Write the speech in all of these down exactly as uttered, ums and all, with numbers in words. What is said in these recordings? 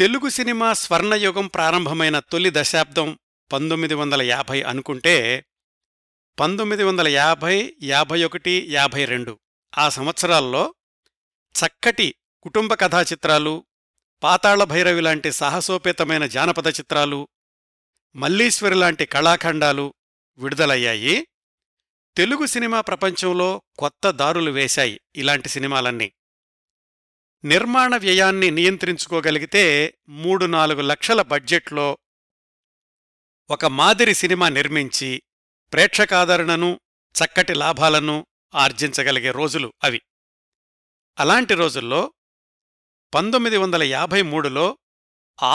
Telugu cinema స్వర్ణయుగం ప్రారంభమైన తొలి దశాబ్దం పంతొమ్మిది వందల యాభై అనుకుంటే పంతొమ్మిది వందల యాభై యాభై ఒకటి యాభై రెండు ఆ సంవత్సరాల్లో చక్కటి కుటుంబ కథా చిత్రాలు, పాతాళభైరవి లాంటి సాహసోపేతమైన జానపద చిత్రాలు, మల్లీశ్వరి లాంటి కళాఖండాలు విడుదలయ్యాయి. తెలుగు సినిమా ప్రపంచంలో కొత్త దారులు వేశాయి ఇలాంటి సినిమాలన్నీ. నిర్మాణ వ్యయాన్ని నియంత్రించుకోగలిగితే మూడు నాలుగు లక్షల బడ్జెట్లో ఒక మాదిరి సినిమా నిర్మించి ప్రేక్షకాదరణను, చక్కటి లాభాలను ఆర్జించగలిగే రోజులు అవి. అలాంటి రోజుల్లో పంతొమ్మిది వందల యాభై మూడులో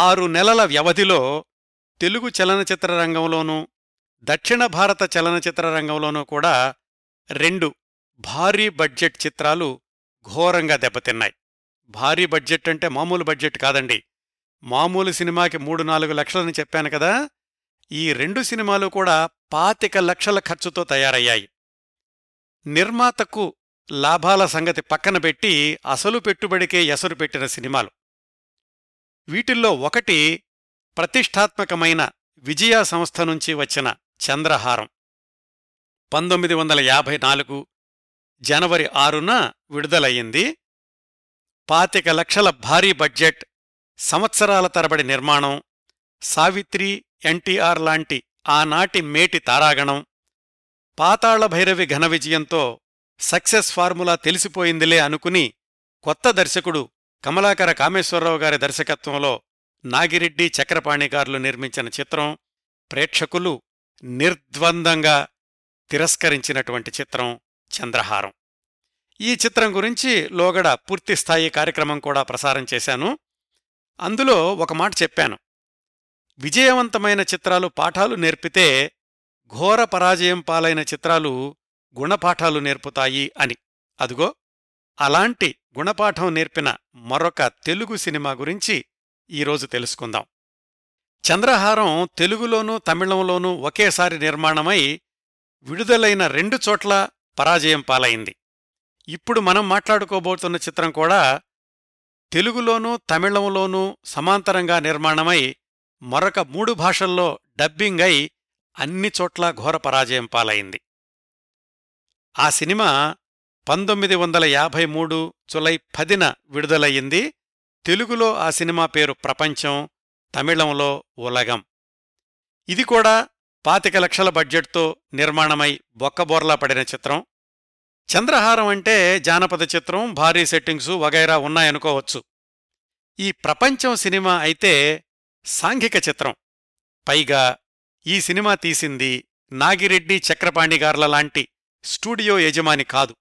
ఆరు నెలల వ్యవధిలో తెలుగు చలనచిత్ర రంగంలోనూ దక్షిణ భారత చలనచిత్ర రంగంలోనూ కూడా రెండు భారీ బడ్జెట్ చిత్రాలు ఘోరంగా దెబ్బతిన్నాయి. భారీ బడ్జెట్ అంటే మామూలు బడ్జెట్ కాదండి. మామూలు సినిమాకి మూడు నాలుగు లక్షలని చెప్పాను కదా, ఈ రెండు సినిమాలు కూడా పాతిక లక్షల ఖర్చుతో తయారయ్యాయి. నిర్మాతకు లాభాల సంగతి పక్కన పెట్టి అసలు పెట్టుబడికే ఎసరు పెట్టిన సినిమాలు. వీటిల్లో ఒకటి ప్రతిష్టాత్మకమైన విజయా సంస్థ నుంచి వచ్చిన చంద్రహారం. పంతొమ్మిది వందల యాభై నాలుగు జనవరి ఆరున విడుదలయ్యింది. పాతిక లక్షల భారీ బడ్జెట్, సంవత్సరాల తరబడి నిర్మాణం, సావిత్రి, ఎన్టీఆర్ లాంటి ఆనాటి మేటి తారాగణం. పాతాళభైరవి ఘన విజయంతో సక్సెస్ ఫార్ములా తెలిసిపోయిందిలే అనుకుని కొత్త దర్శకుడు కమలాకర కామేశ్వరరావు గారి దర్శకత్వంలో నాగిరెడ్డి చక్రపాణి గారు నిర్మించిన చిత్రం ప్రేక్షకులు నిర్ద్వందంగా తిరస్కరించినటువంటి చిత్రం చంద్రహారం. ఈ చిత్రం గురించి లోగడ పూర్తిస్థాయి కార్యక్రమం కూడా ప్రసారం చేశాను. అందులో ఒక మాట చెప్పాను, విజయవంతమైన చిత్రాలు పాఠాలు నేర్పితే ఘోర పరాజయం పాలైన చిత్రాలు గుణపాఠాలు నేర్పుతాయి అని. అదుగో అలాంటి గుణపాఠం నేర్పిన మరొక తెలుగు సినిమా గురించి ఈరోజు తెలుసుకుందాం. చంద్రహారం తెలుగులోనూ తమిళంలోనూ ఒకేసారి నిర్మాణమై విడుదలైన రెండు చోట్ల పరాజయం పాలైంది. ఇప్పుడు మనం మాట్లాడుకోబోతున్న చిత్రం కూడా తెలుగులోనూ తమిళంలోనూ సమాంతరంగా నిర్మాణమై మరొక మూడు భాషల్లో డబ్బింగ్ అయి అన్ని చోట్ల ఘోర పరాజయం పాలైంది. ఆ సినిమా పంతొమ్మిది వందల యాభై మూడు జులై పదిన విడుదలయ్యింది. తెలుగులో ఆ సినిమా పేరు ప్రపంచం, తమిళంలో ఉలగం. ఇది కూడా పాతిక లక్షల బడ్జెట్తో నిర్మాణమై బొక్కబోర్లా పడిన చిత్రం. చంద్రహారం అంటే జానపద చిత్రం, భారీ సెట్టింగ్సు వగైరా ఉన్నాయనుకోవచ్చు. ఈ ప్రపంచం సినిమా అయితే సాంఘిక చిత్రం. పైగా ఈ సినిమా తీసింది నాగిరెడ్డి చక్రపాణి గార్ల లాంటి స్టూడియో యజమాని కాదు,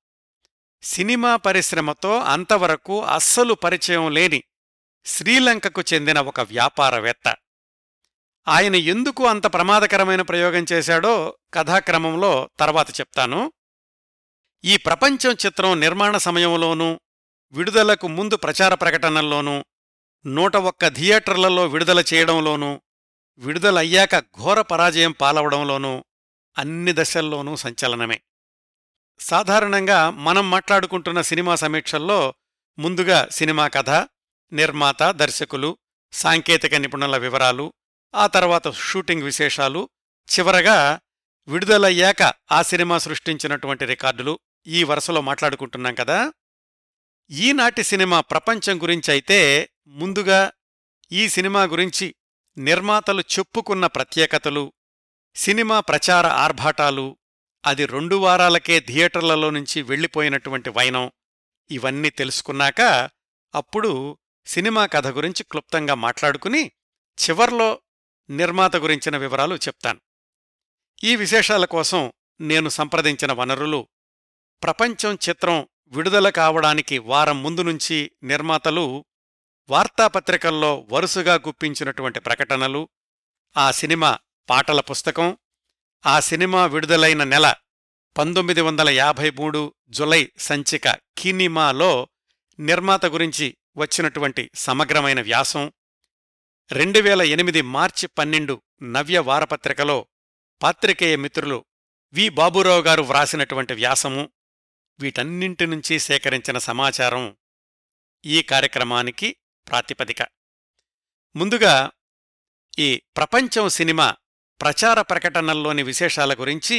సినిమా పరిశ్రమతో అంతవరకు అస్సలు పరిచయం లేని శ్రీలంకకు చెందిన ఒక వ్యాపారవేత్త. ఆయన ఎందుకు అంత ప్రమాదకరమైన ప్రయోగం చేశాడో కథాక్రమంలో తర్వాత చెప్తాను. ఈ ప్రపంచం చిత్రం నిర్మాణ సమయంలోనూ విడుదలకు ముందు ప్రచార ప్రకటనల్లోనూ నూట ఒక్క థియేటర్లలో విడుదల చేయడంలోనూ విడుదలయ్యాక ఘోర పరాజయం పాలవడంలోనూ అన్ని దశల్లోనూ సంచలనమే. సాధారణంగా మనం మాట్లాడుకుంటున్న సినిమా సమీక్షల్లో ముందుగా సినిమా కథ, నిర్మాత, దర్శకులు, సాంకేతిక నిపుణుల వివరాలు, ఆ తర్వాత షూటింగ్ విశేషాలు, చివరగా విడుదలయ్యాక ఆ సినిమా సృష్టించినటువంటి రికార్డులు, ఈ వరుసలో మాట్లాడుకుంటున్నాం కదా. ఈనాటి సినిమా ప్రపంచం గురించైతే ముందుగా ఈ సినిమా గురించి నిర్మాతలు చెప్పుకున్న ప్రత్యేకతలు, సినిమా ప్రచార ఆర్భాటాలు, అది రెండు వారాలకే థియేటర్లలో నుంచి వెళ్ళిపోయినటువంటి వైనం, ఇవన్నీ తెలుసుకున్నాక అప్పుడు సినిమా కథ గురించి క్లుప్తంగా మాట్లాడుకుని చివర్లో నిర్మాత గురించిన వివరాలు చెప్తాను. ఈ విశేషాల కోసం నేను సంప్రదించిన వనరులు, ప్రపంచం చిత్రం విడుదల కావడానికి వారం ముందు నుంచి నిర్మాతలు వార్తాపత్రికల్లో వరుసగా గుప్పించినటువంటి ప్రకటనలు, ఆ సినిమా పాటల పుస్తకం, ఆ సినిమా విడుదలైన నెల పంతొమ్మిది వందల యాభై మూడు జులై సంచిక కీనిమాలో నిర్మాత గురించి వచ్చినటువంటి సమగ్రమైన వ్యాసం, రెండు వేల ఎనిమిది మార్చి పన్నెండు నవ్య వారపత్రికలో పాత్రికేయ మిత్రులు వి బాబురావు గారు వ్రాసినటువంటి వ్యాసము, వీటన్నింటి నుంచి సేకరించిన సమాచారం ఈ కార్యక్రమానికి ప్రాతిపదిక. ముందుగా ఈ ప్రపంచం సినిమా ప్రచార ప్రకటనల్లోని విశేషాల గురించి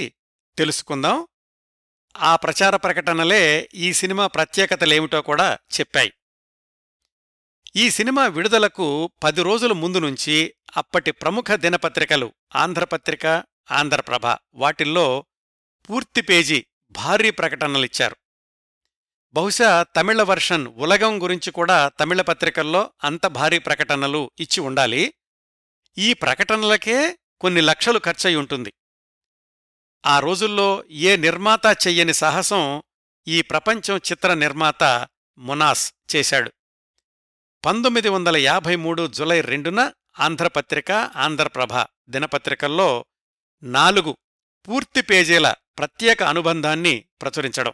తెలుసుకుందాం. ఆ ప్రచార ప్రకటనలే ఈ సినిమా ప్రత్యేకతలేమిటో కూడా చెప్పాయి. ఈ సినిమా విడుదలకు పది రోజుల ముందు నుంచి అప్పటి ప్రముఖ దినపత్రికలు ఆంధ్రపత్రిక, ఆంధ్రప్రభ వాటిల్లో పూర్తి పేజీ భారీ ప్రకటనలిచ్చారు. బహుశా తమిళ వర్షన్ ఉలగం గురించి కూడా తమిళ పత్రికల్లో అంత భారీ ప్రకటనలు ఇచ్చి ఉండాలి. ఈ ప్రకటనలకే కొన్ని లక్షలు ఖర్చయ్యుంటుంది. ఆ రోజుల్లో ఏ నిర్మాత చెయ్యని సాహసం ఈ ప్రపంచం చిత్ర నిర్మాత మునాస్ చేశాడు. పంతొమ్మిది వందల యాభై మూడు జులై రెండున ఆంధ్రపత్రిక, ఆంధ్రప్రభ దినపత్రికల్లో నాలుగు పూర్తి పేజీల ప్రత్యేక అనుబంధాన్ని ప్రచురించడం.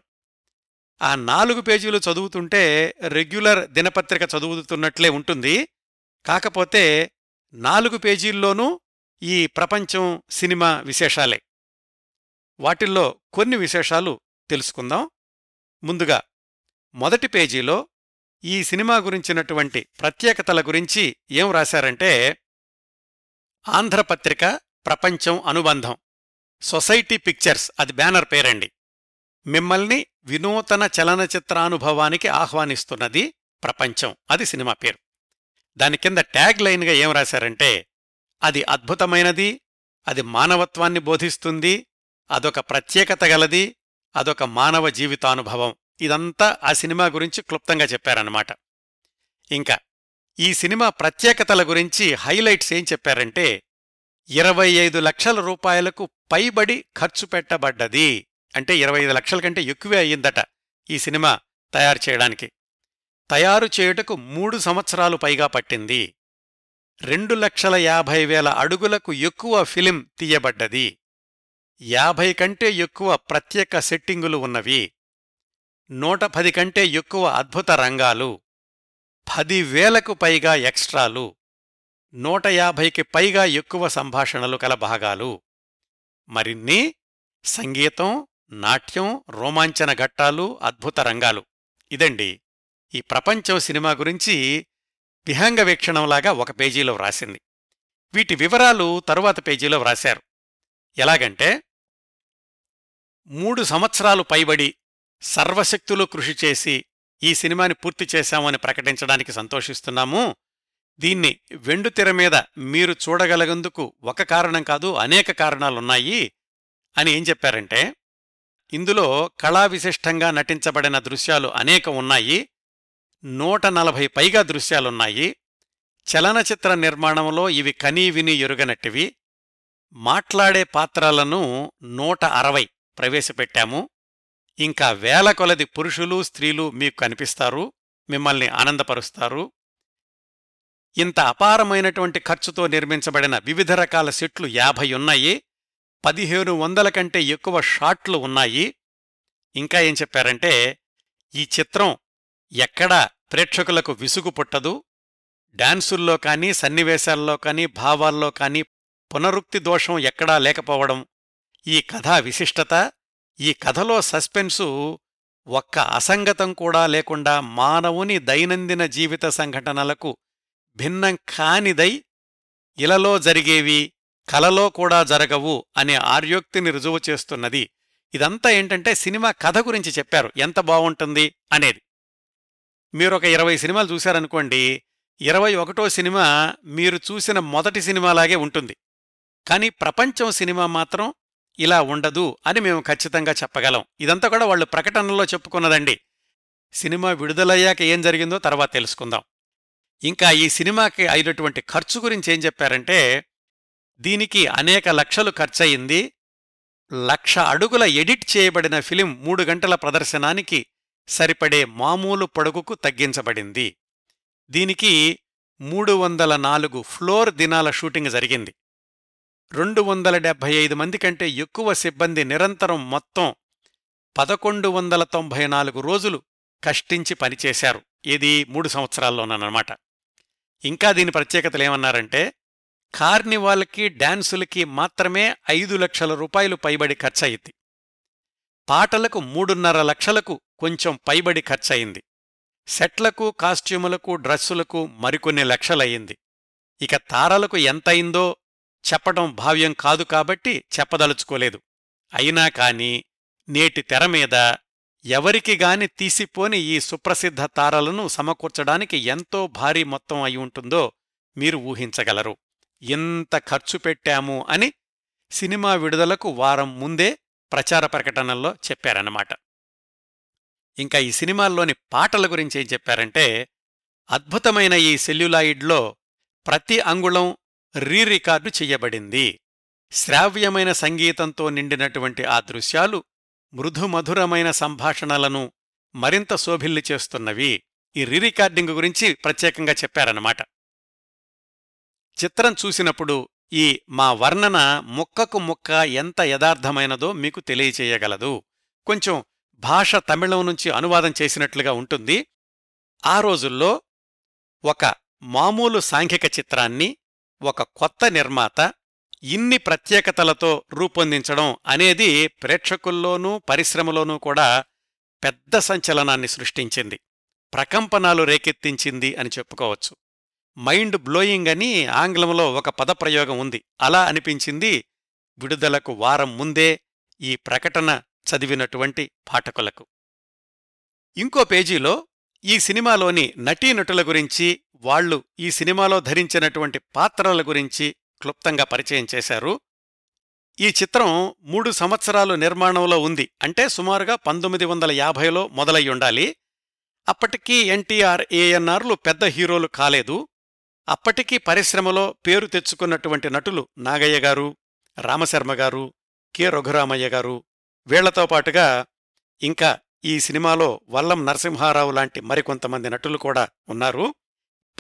ఆ నాలుగు పేజీలు చదువుతుంటే రెగ్యులర్ దినపత్రిక చదువుతున్నట్లే ఉంటుంది. కాకపోతే నాలుగు పేజీల్లోనూ ఈ ప్రపంచం సినిమా విశేషాలే. వాటిల్లో కొన్ని విశేషాలు తెలుసుకుందాం. ముందుగా మొదటి పేజీలో ఈ సినిమా గురించినటువంటి ప్రత్యేకతల గురించి ఏం రాశారంటే, ఆంధ్రపత్రిక ప్రపంచం అనుబంధం సొసైటీ పిక్చర్స్, అది బ్యానర్ పేరండి, మిమ్మల్ని వినూతన చలనచిత్రానుభవానికి ఆహ్వానిస్తున్నది ప్రపంచం, అది సినిమా పేరు. దాని కింద ట్యాగ్ లైన్గా ఏం రాశారంటే, అది అద్భుతమైనది, అది మానవత్వాన్ని బోధిస్తుంది, అదొక ప్రత్యేకత గలది, అదొక మానవ జీవితానుభవం. ఇదంతా ఆ సినిమా గురించి క్లుప్తంగా చెప్పారన్నమాట. ఇంకా ఈ సినిమా ప్రత్యేకతల గురించి హైలైట్స్ ఏం చెప్పారంటే, ఇరవై ఐదు లక్షల రూపాయలకు పైబడి ఖర్చు పెట్టబడ్డది. అంటే ఇరవై ఐదు లక్షల కంటే ఎక్కువే అయ్యిందట ఈ సినిమా తయారు చేయడానికి. తయారు చేయుటకు మూడు సంవత్సరాలు పైగా పట్టింది. రెండు లక్షల యాభై వేల అడుగులకు ఎక్కువ ఫిలిం తీయబడ్డది. యాభై కంటే ఎక్కువ ప్రత్యేక సెట్టింగులు ఉన్నవి. నూట పది కంటే ఎక్కువ అద్భుత రంగాలు. పదివేలకు పైగా ఎక్స్ట్రాలు. నూట యాభైకి పైగా ఎక్కువ సంభాషణలు కల భాగాలు. మరిన్ని సంగీతం, నాట్యం, రోమాంచన ఘట్టాలు, అద్భుత రంగాలు. ఇదండి ఈ ప్రపంచం సినిమా గురించి విహంగ వీక్షణంలాగా ఒక పేజీలో వ్రాసింది. వీటి వివరాలు తరువాత పేజీలో వ్రాశారు. ఎలాగంటే, మూడు సంవత్సరాలు పైబడి సర్వశక్తులు కృషి చేసి ఈ సినిమాని పూర్తి చేశామని ప్రకటించడానికి సంతోషిస్తున్నాము. దీన్ని వెండుతెర మీద మీరు చూడగలగందుకు ఒక కారణం కాదు, అనేక కారణాలున్నాయి అని ఏం చెప్పారంటే, ఇందులో కళా విశిష్టంగా నటించబడిన దృశ్యాలు అనేక ఉన్నాయి. నూట నలభై పైగా దృశ్యాలున్నాయి. చలనచిత్ర నిర్మాణంలో ఇవి కనీవిని ఎరుగనట్టివి. మాట్లాడే పాత్రలను నూట అరవై ప్రవేశపెట్టాము. ఇంకా వేల కొలది పురుషులు, స్త్రీలు మీకు కనిపిస్తారు, మిమ్మల్ని ఆనందపరుస్తారు. ఇంత అపారమైనటువంటి ఖర్చుతో నిర్మించబడిన వివిధ రకాల సెట్లు యాభై ఉన్నాయి. పదిహేను వందల కంటే ఎక్కువ షాట్లు ఉన్నాయి. ఇంకా ఏం చెప్పారంటే, ఈ చిత్రం ఎక్కడా ప్రేక్షకులకు విసుగు పుట్టదు. డాన్సుల్లో కానీ, సన్నివేశాల్లో కానీ, భావాల్లో కానీ పునరుక్తి దోషం ఎక్కడా లేకపోవడం ఈ కథా విశిష్టత. ఈ కథలో సస్పెన్సు ఒక్క అసంగతం కూడా లేకుండా మానవుని దైనందిన జీవిత సంఘటనలకు భిన్నం కానిదై, ఇలలో జరిగేవి కలలో కూడా జరగవు అనే ఆర్యోక్తిని రుజువు చేస్తున్నది. ఇదంతా ఏంటంటే సినిమా కథ గురించి చెప్పారు, ఎంత బావుంటుంది అనేది. మీరొక ఇరవై సినిమాలు చూశారనుకోండి, ఇరవై ఒకటో సినిమా మీరు చూసిన మొదటి సినిమాలాగే ఉంటుంది. కానీ ప్రపంచం సినిమా మాత్రం ఇలా ఉండదు అని మేము ఖచ్చితంగా చెప్పగలం. ఇదంతా కూడా వాళ్ళు ప్రకటనలో చెప్పుకున్నదండి. సినిమా విడుదలయ్యాక ఏం జరిగిందో తర్వాత తెలుసుకుందాం. ఇంకా ఈ సినిమాకి అయినటువంటి ఖర్చు గురించి ఏం చెప్పారంటే, దీనికి అనేక లక్షలు ఖర్చయింది. లక్ష అడుగుల ఎడిట్ చేయబడిన ఫిలిం మూడు గంటల ప్రదర్శనానికి సరిపడే మామూలు పొడుగుకు తగ్గించబడింది. దీనికి మూడు వందల నాలుగు ఫ్లోర్ దినాల షూటింగ్ జరిగింది. రెండు వందల డెబ్బై ఐదు మంది కంటే ఎక్కువ సిబ్బంది నిరంతరం మొత్తం పదకొండు వందల తొంభై నాలుగు రోజులు కష్టించి పనిచేశారు. ఇది మూడు సంవత్సరాల్లోనన్నమాట. ఇంకా దీని ప్రత్యేకతలేమన్నారంటే, కార్నివాల్కి, డాన్సులకి మాత్రమే ఐదు లక్షల రూపాయలు పైబడి ఖర్చయింది. పాటలకు మూడున్నర లక్షలకు కొంచెం పైబడి ఖర్చయింది. సెట్లకు, కాస్ట్యూములకు, డ్రస్సులకు మరికొన్ని లక్షలయ్యింది. ఇక తారలకు ఎంతయిందో చెప్పడం భావ్యం కాదు కాబట్టి చెప్పదలుచుకోలేదు. అయినా కాని నేటి తెరమీద ఎవరికిగాని తీసిపోని ఈ సుప్రసిద్ధ తారలను సమకూర్చడానికి ఎంతో భారీ మొత్తం అయి ఉంటుందో మీరు ఊహించగలరు. ఇంత ఖర్చు పెట్టాము అని సినిమా విడుదలకు వారం ముందే ప్రచార ప్రకటనల్లో చెప్పారన్నమాట. ఇంకా ఈ సినిమాల్లోని పాటల గురించి ఏం చెప్పారంటే, అద్భుతమైన ఈ సెల్యులాయిడ్లో ప్రతి అంగుళం రీ రికార్డు చెయ్యబడింది. శ్రావ్యమైన సంగీతంతో నిండినటువంటి ఆ దృశ్యాలు మృదుమధురమైన సంభాషణలను మరింత శోభిల్లి చేస్తున్నవి. ఈ రీ రికార్డింగ్ గురించి ప్రత్యేకంగా చెప్పారన్నమాట. చిత్రం చూసినప్పుడు ఈ మా వర్ణన ముక్కకు ముక్క ఎంత యథార్థమైనదో మీకు తెలియచేయగలదు. కొంచెం భాష తమిళం నుంచి అనువాదం చేసినట్లుగా ఉంటుంది. ఆ రోజుల్లో ఒక మామూలు సాంఘిక చిత్రాన్ని ఒక కొత్త నిర్మాత ఇన్ని ప్రత్యేకతలతో రూపొందించడం అనేది ప్రేక్షకుల్లోనూ పరిశ్రమలోనూ కూడా పెద్ద సంచలనాన్ని సృష్టించింది, ప్రకంపనాలు రేకెత్తించింది అని చెప్పుకోవచ్చు. మైండ్ బ్లోయింగ్ అని ఆంగ్లంలో ఒక పదప్రయోగం ఉంది. అలా అనిపించింది విడుదలకు వారం ముందే ఈ ప్రకటన చదివినటువంటి పాఠకులకు. ఇంకో పేజీలో ఈ సినిమాలోని నటీనటుల గురించి, వాళ్లు ఈ సినిమాలో ధరించినటువంటి పాత్రల గురించి క్లుప్తంగా పరిచయం చేశారు. ఈ చిత్రం మూడు సంవత్సరాలు నిర్మాణంలో ఉంది. అంటే సుమారుగా పంతొమ్మిది వందల యాభైలో మొదలయ్యుండాలి. అప్పటికీ ఎన్టీఆర్, ఏఎన్ఆర్లు పెద్ద హీరోలు కాలేదు. అప్పటికీ పరిశ్రమలో పేరు తెచ్చుకున్నటువంటి నటులు నాగయ్య గారు, రామశర్మ గారు, కె రఘురామయ్య గారు. వీళ్లతో పాటుగా ఇంకా ఈ సినిమాలో వల్లం నరసింహారావు లాంటి మరికొంతమంది నటులు కూడా ఉన్నారు.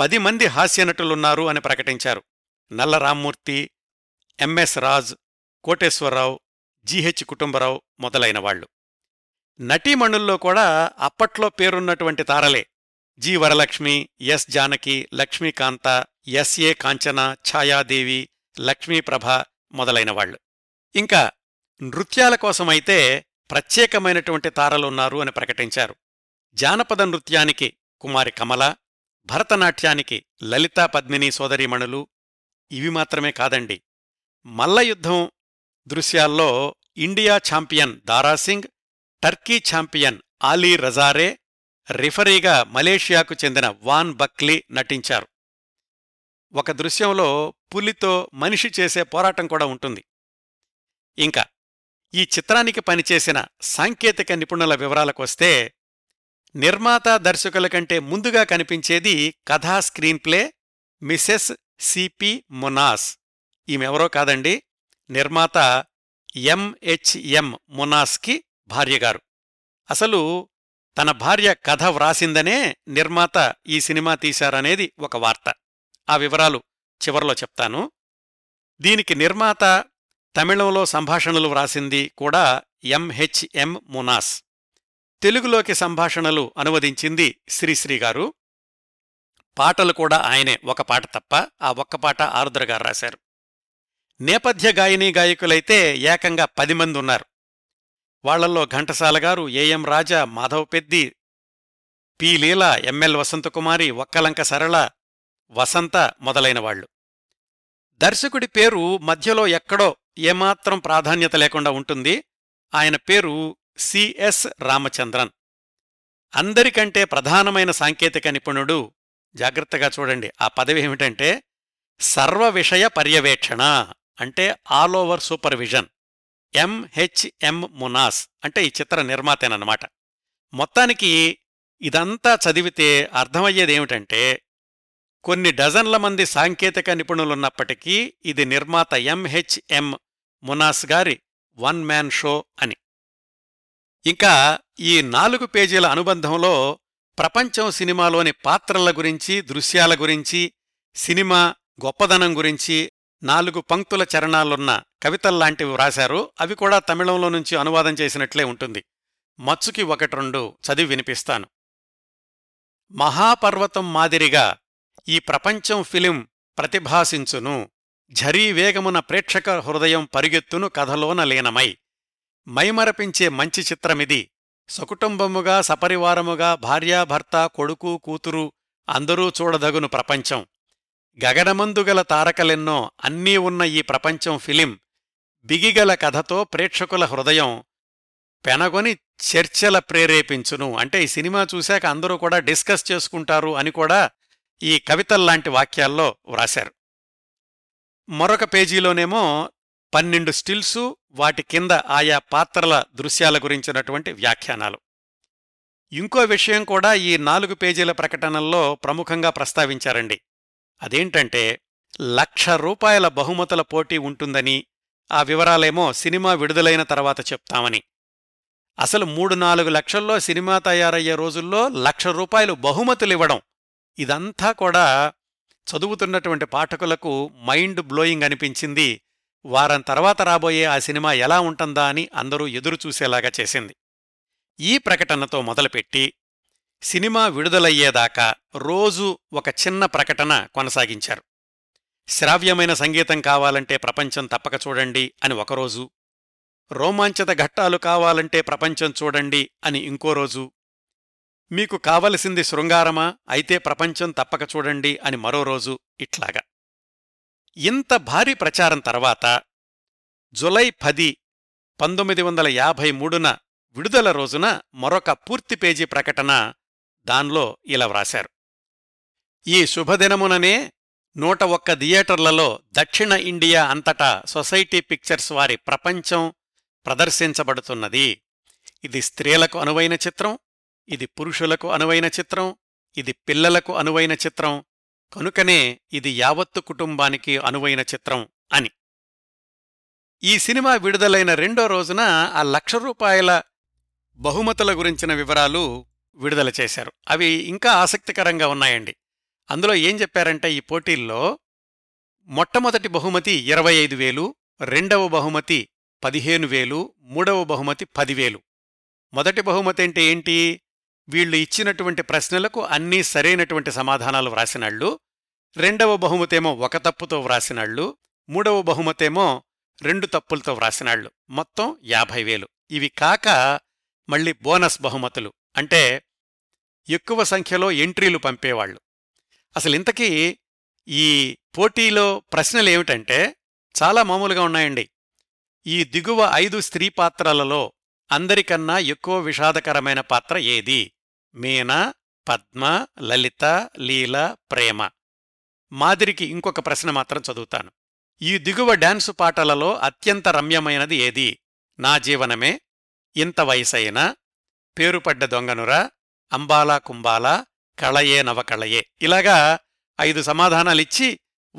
పది మంది హాస్యనటులున్నారు అని ప్రకటించారు. నల్ల రామ్మూర్తి, ఎంఎస్ రాజ్, కోటేశ్వరరావు, జీహెచ్ కుటుంబరావు మొదలైన వాళ్లు. నటీమణుల్లో కూడా అప్పట్లో పేరున్నటువంటి తారలే. G Varalakshmi, S Janaki, Lakshmikantha, SA Kanchana, Chayadevi, Lakshmiprabha మొదలైనవాళ్లు. ఇంకా నృత్యాల కోసమైతే ప్రత్యేకమైనటువంటి తారలున్నారు అని ప్రకటించారు. జానపద నృత్యానికి కుమారి కమల, భరతనాట్యానికి లలితా పద్మిని సోదరీమణులు. ఇవి మాత్రమే కాదండి, మల్లయుద్ధం దృశ్యాల్లో India champion Dara Singh, Turkey champion Ali రజారే, రిఫరీగా మలేషియాకు చెందిన వాన్ బక్లీ నటించారు. ఒక దృశ్యంలో పులితో మనిషి చేసే పోరాటం కూడా ఉంటుంది. ఇంకా ఈ చిత్రానికి పనిచేసిన సాంకేతిక నిపుణుల వివరాలకొస్తే, నిర్మాత దర్శకుల కంటే ముందుగా కనిపించేది కథా స్క్రీన్ప్లే మిసెస్ సిపి మునాస్. ఈమెవరో కాదండి, నిర్మాత ఎంహెచ్ఎం మునాస్కి భార్యగారు. అసలు తన భార్య కథ వ్రాసిందనే నిర్మాత ఈ సినిమా తీశారనేది ఒక వార్త. ఆ వివరాలు చివర్లో చెప్తాను. దీనికి నిర్మాత తమిళంలో సంభాషణలు వ్రాసింది కూడా ఎంహెచ్ఎం మునాస్. తెలుగులోకి సంభాషణలు అనువదించింది శ్రీశ్రీ గారు. పాటలు కూడా ఆయనే, ఒక పాట తప్ప. ఆ ఒక్క పాట ఆరుద్ర గారు రాశారు. నేపథ్య గాయనీ గాయకులైతే ఏకంగా పది మంది ఉన్నారు. వాళ్లల్లో ఘంటసాల గారు, ఏఎం రాజా, మాధవ పెద్ది, పి లీల, ఎమ్మెల్ వసంతకుమారి, వక్కలంక సరళ వసంత మొదలైనవాళ్లు. దర్శకుడి పేరు మధ్యలో ఎక్కడో ఏమాత్రం ప్రాధాన్యత లేకుండా ఉంటుంది. ఆయన పేరు సిఎస్ రామచంద్రన్. అందరికంటే ప్రధానమైన సాంకేతిక నిపుణుడు. జాగ్రత్తగా చూడండి, ఆ పదవి ఏమిటంటే సర్వవిషయ పర్యవేక్షణ, అంటే all over supervision. MHM Munas అంటే ఈ చిత్ర నిర్మాతేనమాట. మొత్తానికి ఇదంతా చదివితే అర్థమయ్యేదేమిటంటే, కొన్ని డజన్ల మంది సాంకేతిక నిపుణులున్నప్పటికీ ఇది నిర్మాత ఎంహెచ్ఎం మునాస్ గారి వన్ మ్యాన్ షో అని. ఇంకా ఈ నాలుగు పేజీల అనుబంధంలో ప్రపంచం సినిమాలోని పాత్రల గురించి, దృశ్యాల గురించి, సినిమా గొప్పదనం గురించి నాలుగు పంక్తుల చరణాలున్న కవితల్లాంటివి వ్రాశారు. అవి కూడా తమిళంలో నుంచి అనువాదం చేసినట్లే ఉంటుంది. మచ్చుకి ఒకటి రెండు చదివి వినిపిస్తాను. మహాపర్వతం మాదిరిగా ఈ ప్రపంచం ఫిలిం ప్రతిభాసించును, ఝరీవేగమున ప్రేక్షక హృదయం పరిగెత్తును కథలోన లీనమై. మైమరపించే మంచి చిత్రమిది. సకుటుంబముగా, సపరివారముగా, భార్యాభర్త, కొడుకు, కూతురు అందరూ చూడదగును ప్రపంచం. గగనమందుగల తారకలెన్నో అన్నీ ఉన్న ఈ ప్రపంచం ఫిలిం బిగిగల కథతో ప్రేక్షకుల హృదయం పెనగొని చర్చల ప్రేరేపించును. అంటే ఈ సినిమా చూశాక అందరూ కూడా డిస్కస్ చేసుకుంటారు అని కూడా ఈ కవితల్లాంటి వాక్యాల్లో వ్రాశారు. మరొక పేజీలోనేమో పన్నెండు స్టిల్సు, వాటి కింద ఆయా పాత్రల దృశ్యాల గురించినటువంటి వ్యాఖ్యానాలు. ఇంకో విషయం కూడా ఈ నాలుగు పేజీల ప్రకటనల్లో ప్రముఖంగా ప్రస్తావించారండి. అదేంటంటే లక్ష రూపాయల బహుమతుల పోటీ ఉంటుందని, ఆ వివరాలేమో సినిమా విడుదలైన తర్వాత చెప్తామని. అసలు మూడు నాలుగు లక్షల్లో సినిమా తయారయ్యే రోజుల్లో లక్ష రూపాయలు బహుమతులివ్వడం, ఇదంతా కూడా చదువుతున్నటువంటి పాఠకులకు మైండ్ బ్లోయింగ్ అనిపించింది. వారం తర్వాత రాబోయే ఆ సినిమా ఎలా ఉంటుందా అని అందరూ ఎదురుచూసేలాగా చేసింది. ఈ ప్రకటనతో మొదలుపెట్టి సినిమా విడుదలయ్యేదాకా రోజూ ఒక చిన్న ప్రకటన కొనసాగించారు. శ్రావ్యమైన సంగీతం కావాలంటే ప్రపంచం తప్పక చూడండి అని ఒకరోజు, రోమాంచత ఘట్టాలు కావాలంటే ప్రపంచం చూడండి అని ఇంకో రోజు, మీకు కావలసింది శృంగారమా అయితే ప్రపంచం తప్పక చూడండి అని మరో రోజు, ఇట్లాగా. ఇంత భారీ ప్రచారం తర్వాత జులై పది పంతొమ్మిది వందల యాభై మూడున విడుదల రోజున మరొక పూర్తి పేజీ ప్రకటన. దాన్లో ఇలా వ్రాశారు: ఈ శుభదినముననే నూట ఒక్క థియేటర్లలో దక్షిణ ఇండియా అంతటా సొసైటీ పిక్చర్స్ వారి ప్రపంచం ప్రదర్శించబడుతున్నది. ఇది స్త్రీలకు అనువైన చిత్రం, ఇది పురుషులకు అనువైన చిత్రం, ఇది పిల్లలకు అనువైన చిత్రం, కనుకనే ఇది యావత్తు కుటుంబానికి అనువైన చిత్రం అని. ఈ సినిమా విడుదలైన రెండో రోజున ఆ లక్ష రూపాయల బహుమతుల గురించిన వివరాలు విడుదల చేశారు. అవి ఇంకా ఆసక్తికరంగా ఉన్నాయండి. అందులో ఏం చెప్పారంటే, ఈ పోటీల్లో మొట్టమొదటి బహుమతి ఇరవై ఐదు వేలు, రెండవ బహుమతి పదిహేను వేలు, మూడవ బహుమతి పదివేలు. మొదటి బహుమతి అంటే ఏంటి? వీళ్లు ఇచ్చినటువంటి ప్రశ్నలకు అన్నీ సరైనటువంటి సమాధానాలు వ్రాసినాళ్ళు. రెండవ బహుమతేమో ఒక తప్పుతో వ్రాసినాళ్ళు. మూడవ బహుమతేమో రెండు తప్పులతో వ్రాసినాళ్ళు. మొత్తం యాభై వేలు. ఇవి కాక మళ్ళీ బోనస్ బహుమతులు, అంటే ఎక్కువ సంఖ్యలో ఎంట్రీలు పంపేవాళ్లు. అసలింతకీ ఈ పోటీలో ప్రశ్నలేమిటంటే చాలా మామూలుగా ఉన్నాయండి. ఈ దిగువ ఐదు స్త్రీ పాత్రలలో అందరికన్నా ఎక్కువ విషాదకరమైన పాత్ర ఏది? మీనా, పద్మ, లలిత, లీల, ప్రేమ. మాదిరికి ఇంకొక ప్రశ్న మాత్రం చదువుతాను. ఈ దిగువ డాన్సు పాటలలో అత్యంత రమ్యమైనది ఏది? నా జీవనమే, ఇంత వయసైనా, పేరుపడ్డ దొంగనురా, అంబాలా కుంబాలా, కళయే నవకళయే. ఇలాగా ఐదు సమాధానాలిచ్చి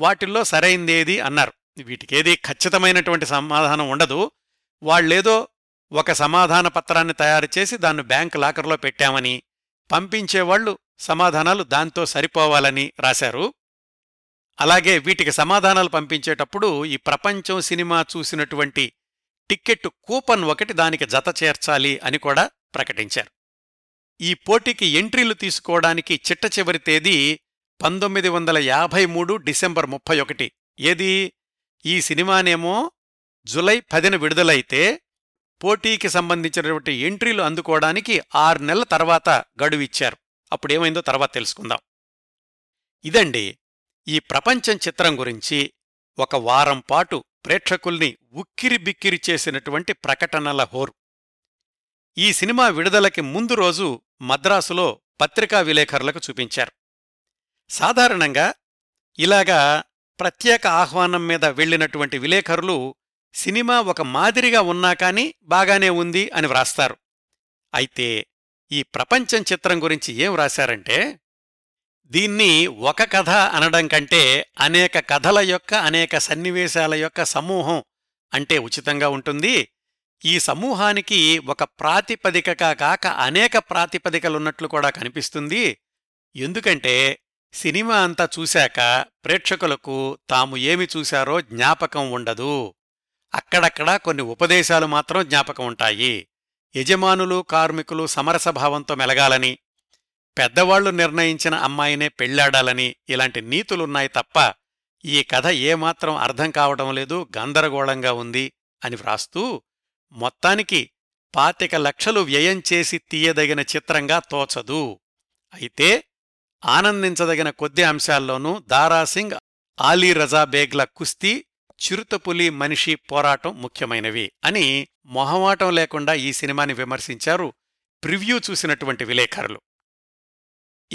వాటిల్లో సరైందేది అన్నారు. వీటికేది ఖచ్చితమైనటువంటి సమాధానం ఉండదు. వాళ్ళేదో ఒక సమాధాన పత్రాన్ని తయారుచేసి దాన్ని బ్యాంకు లాకర్లో పెట్టామని, పంపించేవాళ్లు సమాధానాలు దాంతో సరిపోవాలని రాశారు. అలాగే వీటికి సమాధానాలు పంపించేటప్పుడు ఈ ప్రపంచం సినిమా చూసినటువంటి టిక్కెట్టు కూపన్ ఒకటి దానికి జత చేర్చాలి అని కూడా ప్రకటించారు. ఈ పోటీకి ఎంట్రీలు తీసుకోవడానికి చిట్ట చివరి తేదీ పంతొమ్మిది వందల యాభై మూడు డిసెంబర్ ముప్పై ఒకటి. ఏది? ఈ సినిమానేమో జులై పదిన విడుదలైతే పోటీకి సంబంధించినటువంటి ఎంట్రీలు అందుకోవడానికి ఆరు నెలల తర్వాత గడువిచ్చారు. అప్పుడేమైందో తర్వాత తెలుసుకుందాం. ఇదండి ఈ ప్రపంచం చిత్రం గురించి ఒక వారం పాటు ప్రేక్షకుల్ని ఉక్కిరి బిక్కిరి చేసినటువంటి ప్రకటనల హోరు. ఈ సినిమా విడుదలకి ముందు రోజు మద్రాసులో పత్రికా విలేఖరులకు చూపించారు. సాధారణంగా ఇలాగా ప్రత్యేక ఆహ్వానం మీద వెళ్లినటువంటి విలేఖరులు సినిమా ఒక మాదిరిగా ఉన్నా కానీ బాగానే ఉంది అని వ్రాస్తారు. అయితే ఈ ప్రపంచం చిత్రం గురించి ఏం వ్రాశారంటే, దీన్ని ఒక కథ అనడం కంటే అనేక కథల యొక్క అనేక సన్నివేశాల యొక్క సమూహం అంటే ఉచితంగా ఉంటుంది. ఈ సమూహానికి ఒక ప్రాతిపదికగా కాక అనేక ప్రాతిపదికలున్నట్లు కూడా కనిపిస్తుంది. ఎందుకంటే సినిమా అంతా చూశాక ప్రేక్షకులకు తాము ఏమి చూశారో జ్ఞాపకం ఉండదు. అక్కడక్కడా కొన్ని ఉపదేశాలు మాత్రం జ్ఞాపకం ఉంటాయి. యజమానులు కార్మికులు సమరసభావంతో మెలగాలని, పెద్దవాళ్లు నిర్ణయించిన అమ్మాయినే పెళ్లాడాలని, ఇలాంటి నీతులున్నాయి తప్ప ఈ కథ ఏమాత్రం అర్థం కావడం లేదు, గందరగోళంగా ఉంది అని వ్రాస్తూ మొత్తానికి పాతిక లక్షలు వ్యయం చేసి తీయదగిన చిత్రంగా తోచదు. అయితే ఆనందించదగిన కొద్ది అంశాల్లోనూ దారాసింగ్ ఆలీ రజా బేగ్ల కుస్తీ, చిరుతపులి మనిషి పోరాటం ముఖ్యమైనవి అని మొహమాటం లేకుండా ఈ సినిమాని విమర్శించారు ప్రివ్యూ చూసినటువంటి విలేకరులు.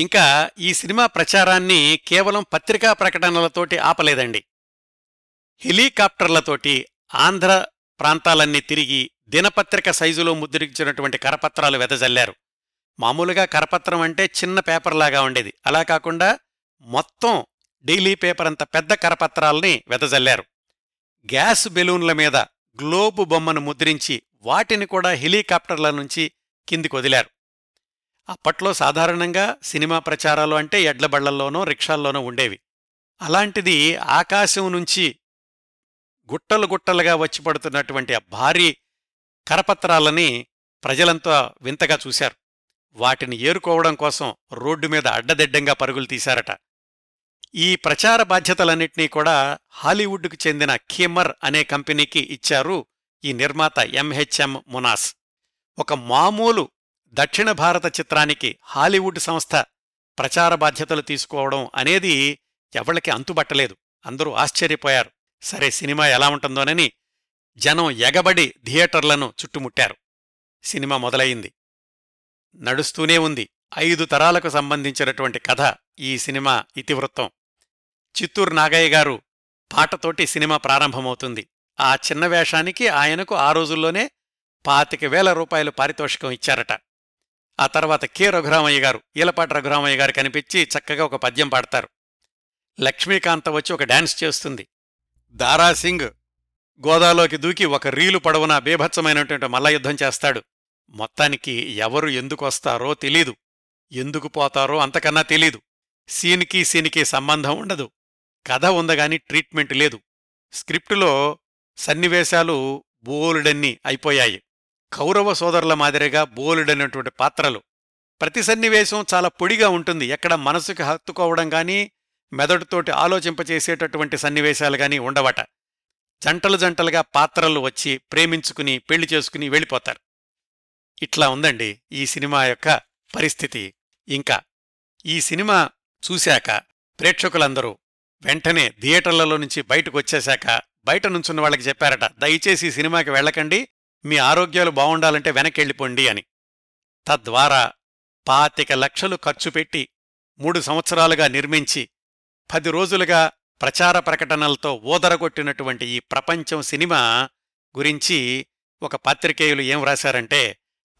ఇంకా ఈ సినిమా ప్రచారాన్ని కేవలం పత్రికా ప్రకటనలతోటి ఆపలేదండి. హెలికాప్టర్లతోటి ఆంధ్ర ప్రాంతాలన్నీ తిరిగి దినపత్రిక సైజులో ముద్రించినటువంటి కరపత్రాలు వెదజల్లారు. మామూలుగా కరపత్రం అంటే చిన్న పేపర్లాగా ఉండేది, అలా కాకుండా మొత్తం డైలీ పేపర్ అంత పెద్ద కరపత్రాల్ని వెదజల్లారు. గ్యాస్ బెలూన్ల మీద గ్లోబు బొమ్మను ముద్రించి వాటిని కూడా హెలికాప్టర్ల నుంచి కిందికొదిలారు. అప్పట్లో సాధారణంగా సినిమా ప్రచారాలు అంటే ఎడ్లబళ్లల్లోనో రిక్షాల్లోనో ఉండేవి. అలాంటిది ఆకాశం నుంచి గుట్టలు గుట్టలుగా వచ్చి పడుతున్నటువంటి ఆ భారీ కరపత్రాలని ప్రజలంతా వింతగా చూశారు. వాటిని ఏరుకోవడం కోసం రోడ్డు మీద అడ్డదిడ్డంగా పరుగులు తీశారట. ఈ ప్రచార బాధ్యతలన్నింటినీ కూడా హాలీవుడ్కు చెందిన కిమర్ అనే కంపెనీకి ఇచ్చారు ఈ నిర్మాత ఎంహెచ్ఎం మునాస్. ఒక మామూలు దక్షిణ భారత చిత్రానికి హాలీవుడ్ సంస్థ ప్రచార బాధ్యతలు తీసుకోవడం అనేది ఎవళ్ళకి అంతుబట్టలేదు. అందరూ ఆశ్చర్యపోయారు. సరే, సినిమా ఎలా ఉంటుందోనని జనం ఎగబడి థియేటర్లను చుట్టుముట్టారు. సినిమా మొదలయింది, నడుస్తూనే ఉంది. ఐదు తరాలకు సంబంధించినటువంటి కథ ఈ సినిమా ఇతివృత్తం. చిత్తూరు నాగయ్య గారు పాటతోటి సినిమా ప్రారంభమవుతుంది. ఆ చిన్న వేషానికి ఆయనకు ఆ రోజుల్లోనే పాతిక వేల రూపాయలు పారితోషికం ఇచ్చారట. ఆ తర్వాత కె రఘురామయ్య గారు, ఈలపాటి రఘురామయ్య గారు కనిపించి చక్కగా ఒక పద్యం పాడతారు. లక్ష్మీకాంత వచ్చి ఒక డాన్స్ చేస్తుంది. దారాసింగ్ గోదాలోకి దూకి ఒక రీలు పడవునా బేభత్సమైనటువంటి మల్లయుద్ధం చేస్తాడు. మొత్తానికి ఎవరు ఎందుకొస్తారో తెలీదు, ఎందుకు పోతారో అంతకన్నా తెలీదు. సీన్కి సీన్కి సంబంధం ఉండదు. కథ ఉందగాని ట్రీట్మెంట్ లేదు. స్క్రిప్టులో సన్నివేశాలు బోలుడన్ని అయిపోయాయి. కౌరవ సోదరుల మాదిరిగా బోలుడన్నటువంటి పాత్రలు. ప్రతి సన్నివేశం చాలా పొడిగా ఉంటుంది. ఎక్కడ మనసుకి హత్తుకోవడం గానీ మెదడుతోటి ఆలోచింపచేసేటటువంటి సన్నివేశాలు గానీ ఉండవట. జంటలు జంటలుగా పాత్రలు వచ్చి ప్రేమించుకుని పెళ్లి చేసుకుని వెళ్ళిపోతారు. ఇట్లా ఉందండి ఈ సినిమా యొక్క పరిస్థితి. ఇంకా ఈ సినిమా చూశాక ప్రేక్షకులందరూ వెంటనే థియేటర్లలో నుంచి బయటకు వచ్చేశాక బయట నుంచున్న వాళ్ళకి చెప్పారట, దయచేసి ఈ సినిమాకి వెళ్ళకండి, మీ ఆరోగ్యాలు బావుండాలంటే వెనకెళ్ళిపోండి అని. తద్వారా పాతిక లక్షలు ఖర్చు పెట్టి మూడు సంవత్సరాలుగా నిర్మించి పది రోజులుగా ప్రచార ప్రకటనలతో ఓదరగొట్టినటువంటి ఈ ప్రపంచం సినిమా గురించి ఒక పాత్రికేయులు ఏం రాశారంటే,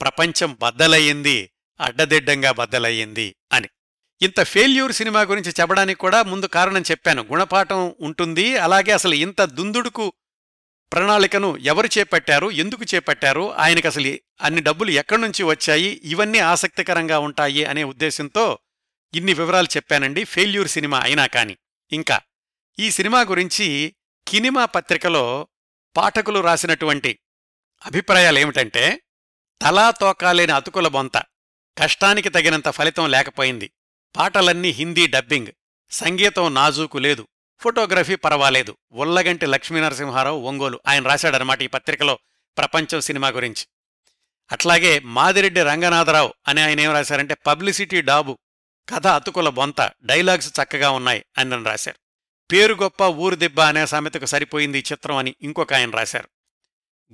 ప్రపంచం బద్దలయ్యింది, అడ్డదిడ్డంగా బద్దలయ్యింది అని. ఇంత ఫెయిల్యూర్ సినిమా గురించి చెప్పడానికి కూడా ముందు కారణం చెప్పాను, గుణపాఠం ఉంటుంది. అలాగే అసలు ఇంత దుందుడుకు ప్రణాళికను ఎవరు చేపట్టారు, ఎందుకు చేపట్టారు, ఆయనకు అసలు అన్ని డబ్బులు ఎక్కడి నుంచి వచ్చాయి, ఇవన్నీ ఆసక్తికరంగా ఉంటాయి అనే ఉద్దేశంతో ఇన్ని వివరాలు చెప్పానండి ఫెయిల్యూర్ సినిమా అయినా కానీ. ఇంకా ఈ సినిమా గురించి కీనిమా పత్రికలో పాఠకులు రాసినటువంటి అభిప్రాయాలేమిటంటే, తలా తోకాలేని అతుకుల బొంత, కష్టానికి తగినంత ఫలితం లేకపోయింది, పాటలన్నీ హిందీ డబ్బింగ్, సంగీతం నాజూకు లేదు, ఫోటోగ్రఫీ పర్వాలేదు. ఉల్లగంటి లక్ష్మీనరసింహారావు ఒంగోలు ఆయన రాశాడనమాట ఈ పత్రికలో ప్రపంచం సినిమా గురించి. అట్లాగే మాదిరెడ్డి రంగనాథరావు అని ఆయన ఏం రాశారంటే, పబ్లిసిటీ డాబు, కథ అతుకుల బొంత, డైలాగ్స్ చక్కగా ఉన్నాయి అని రాశారు. పేరు గొప్ప ఊరు దిబ్బ అనే సామెతకు సరిపోయింది ఈ చిత్రం అని ఇంకొక ఆయన రాశారు.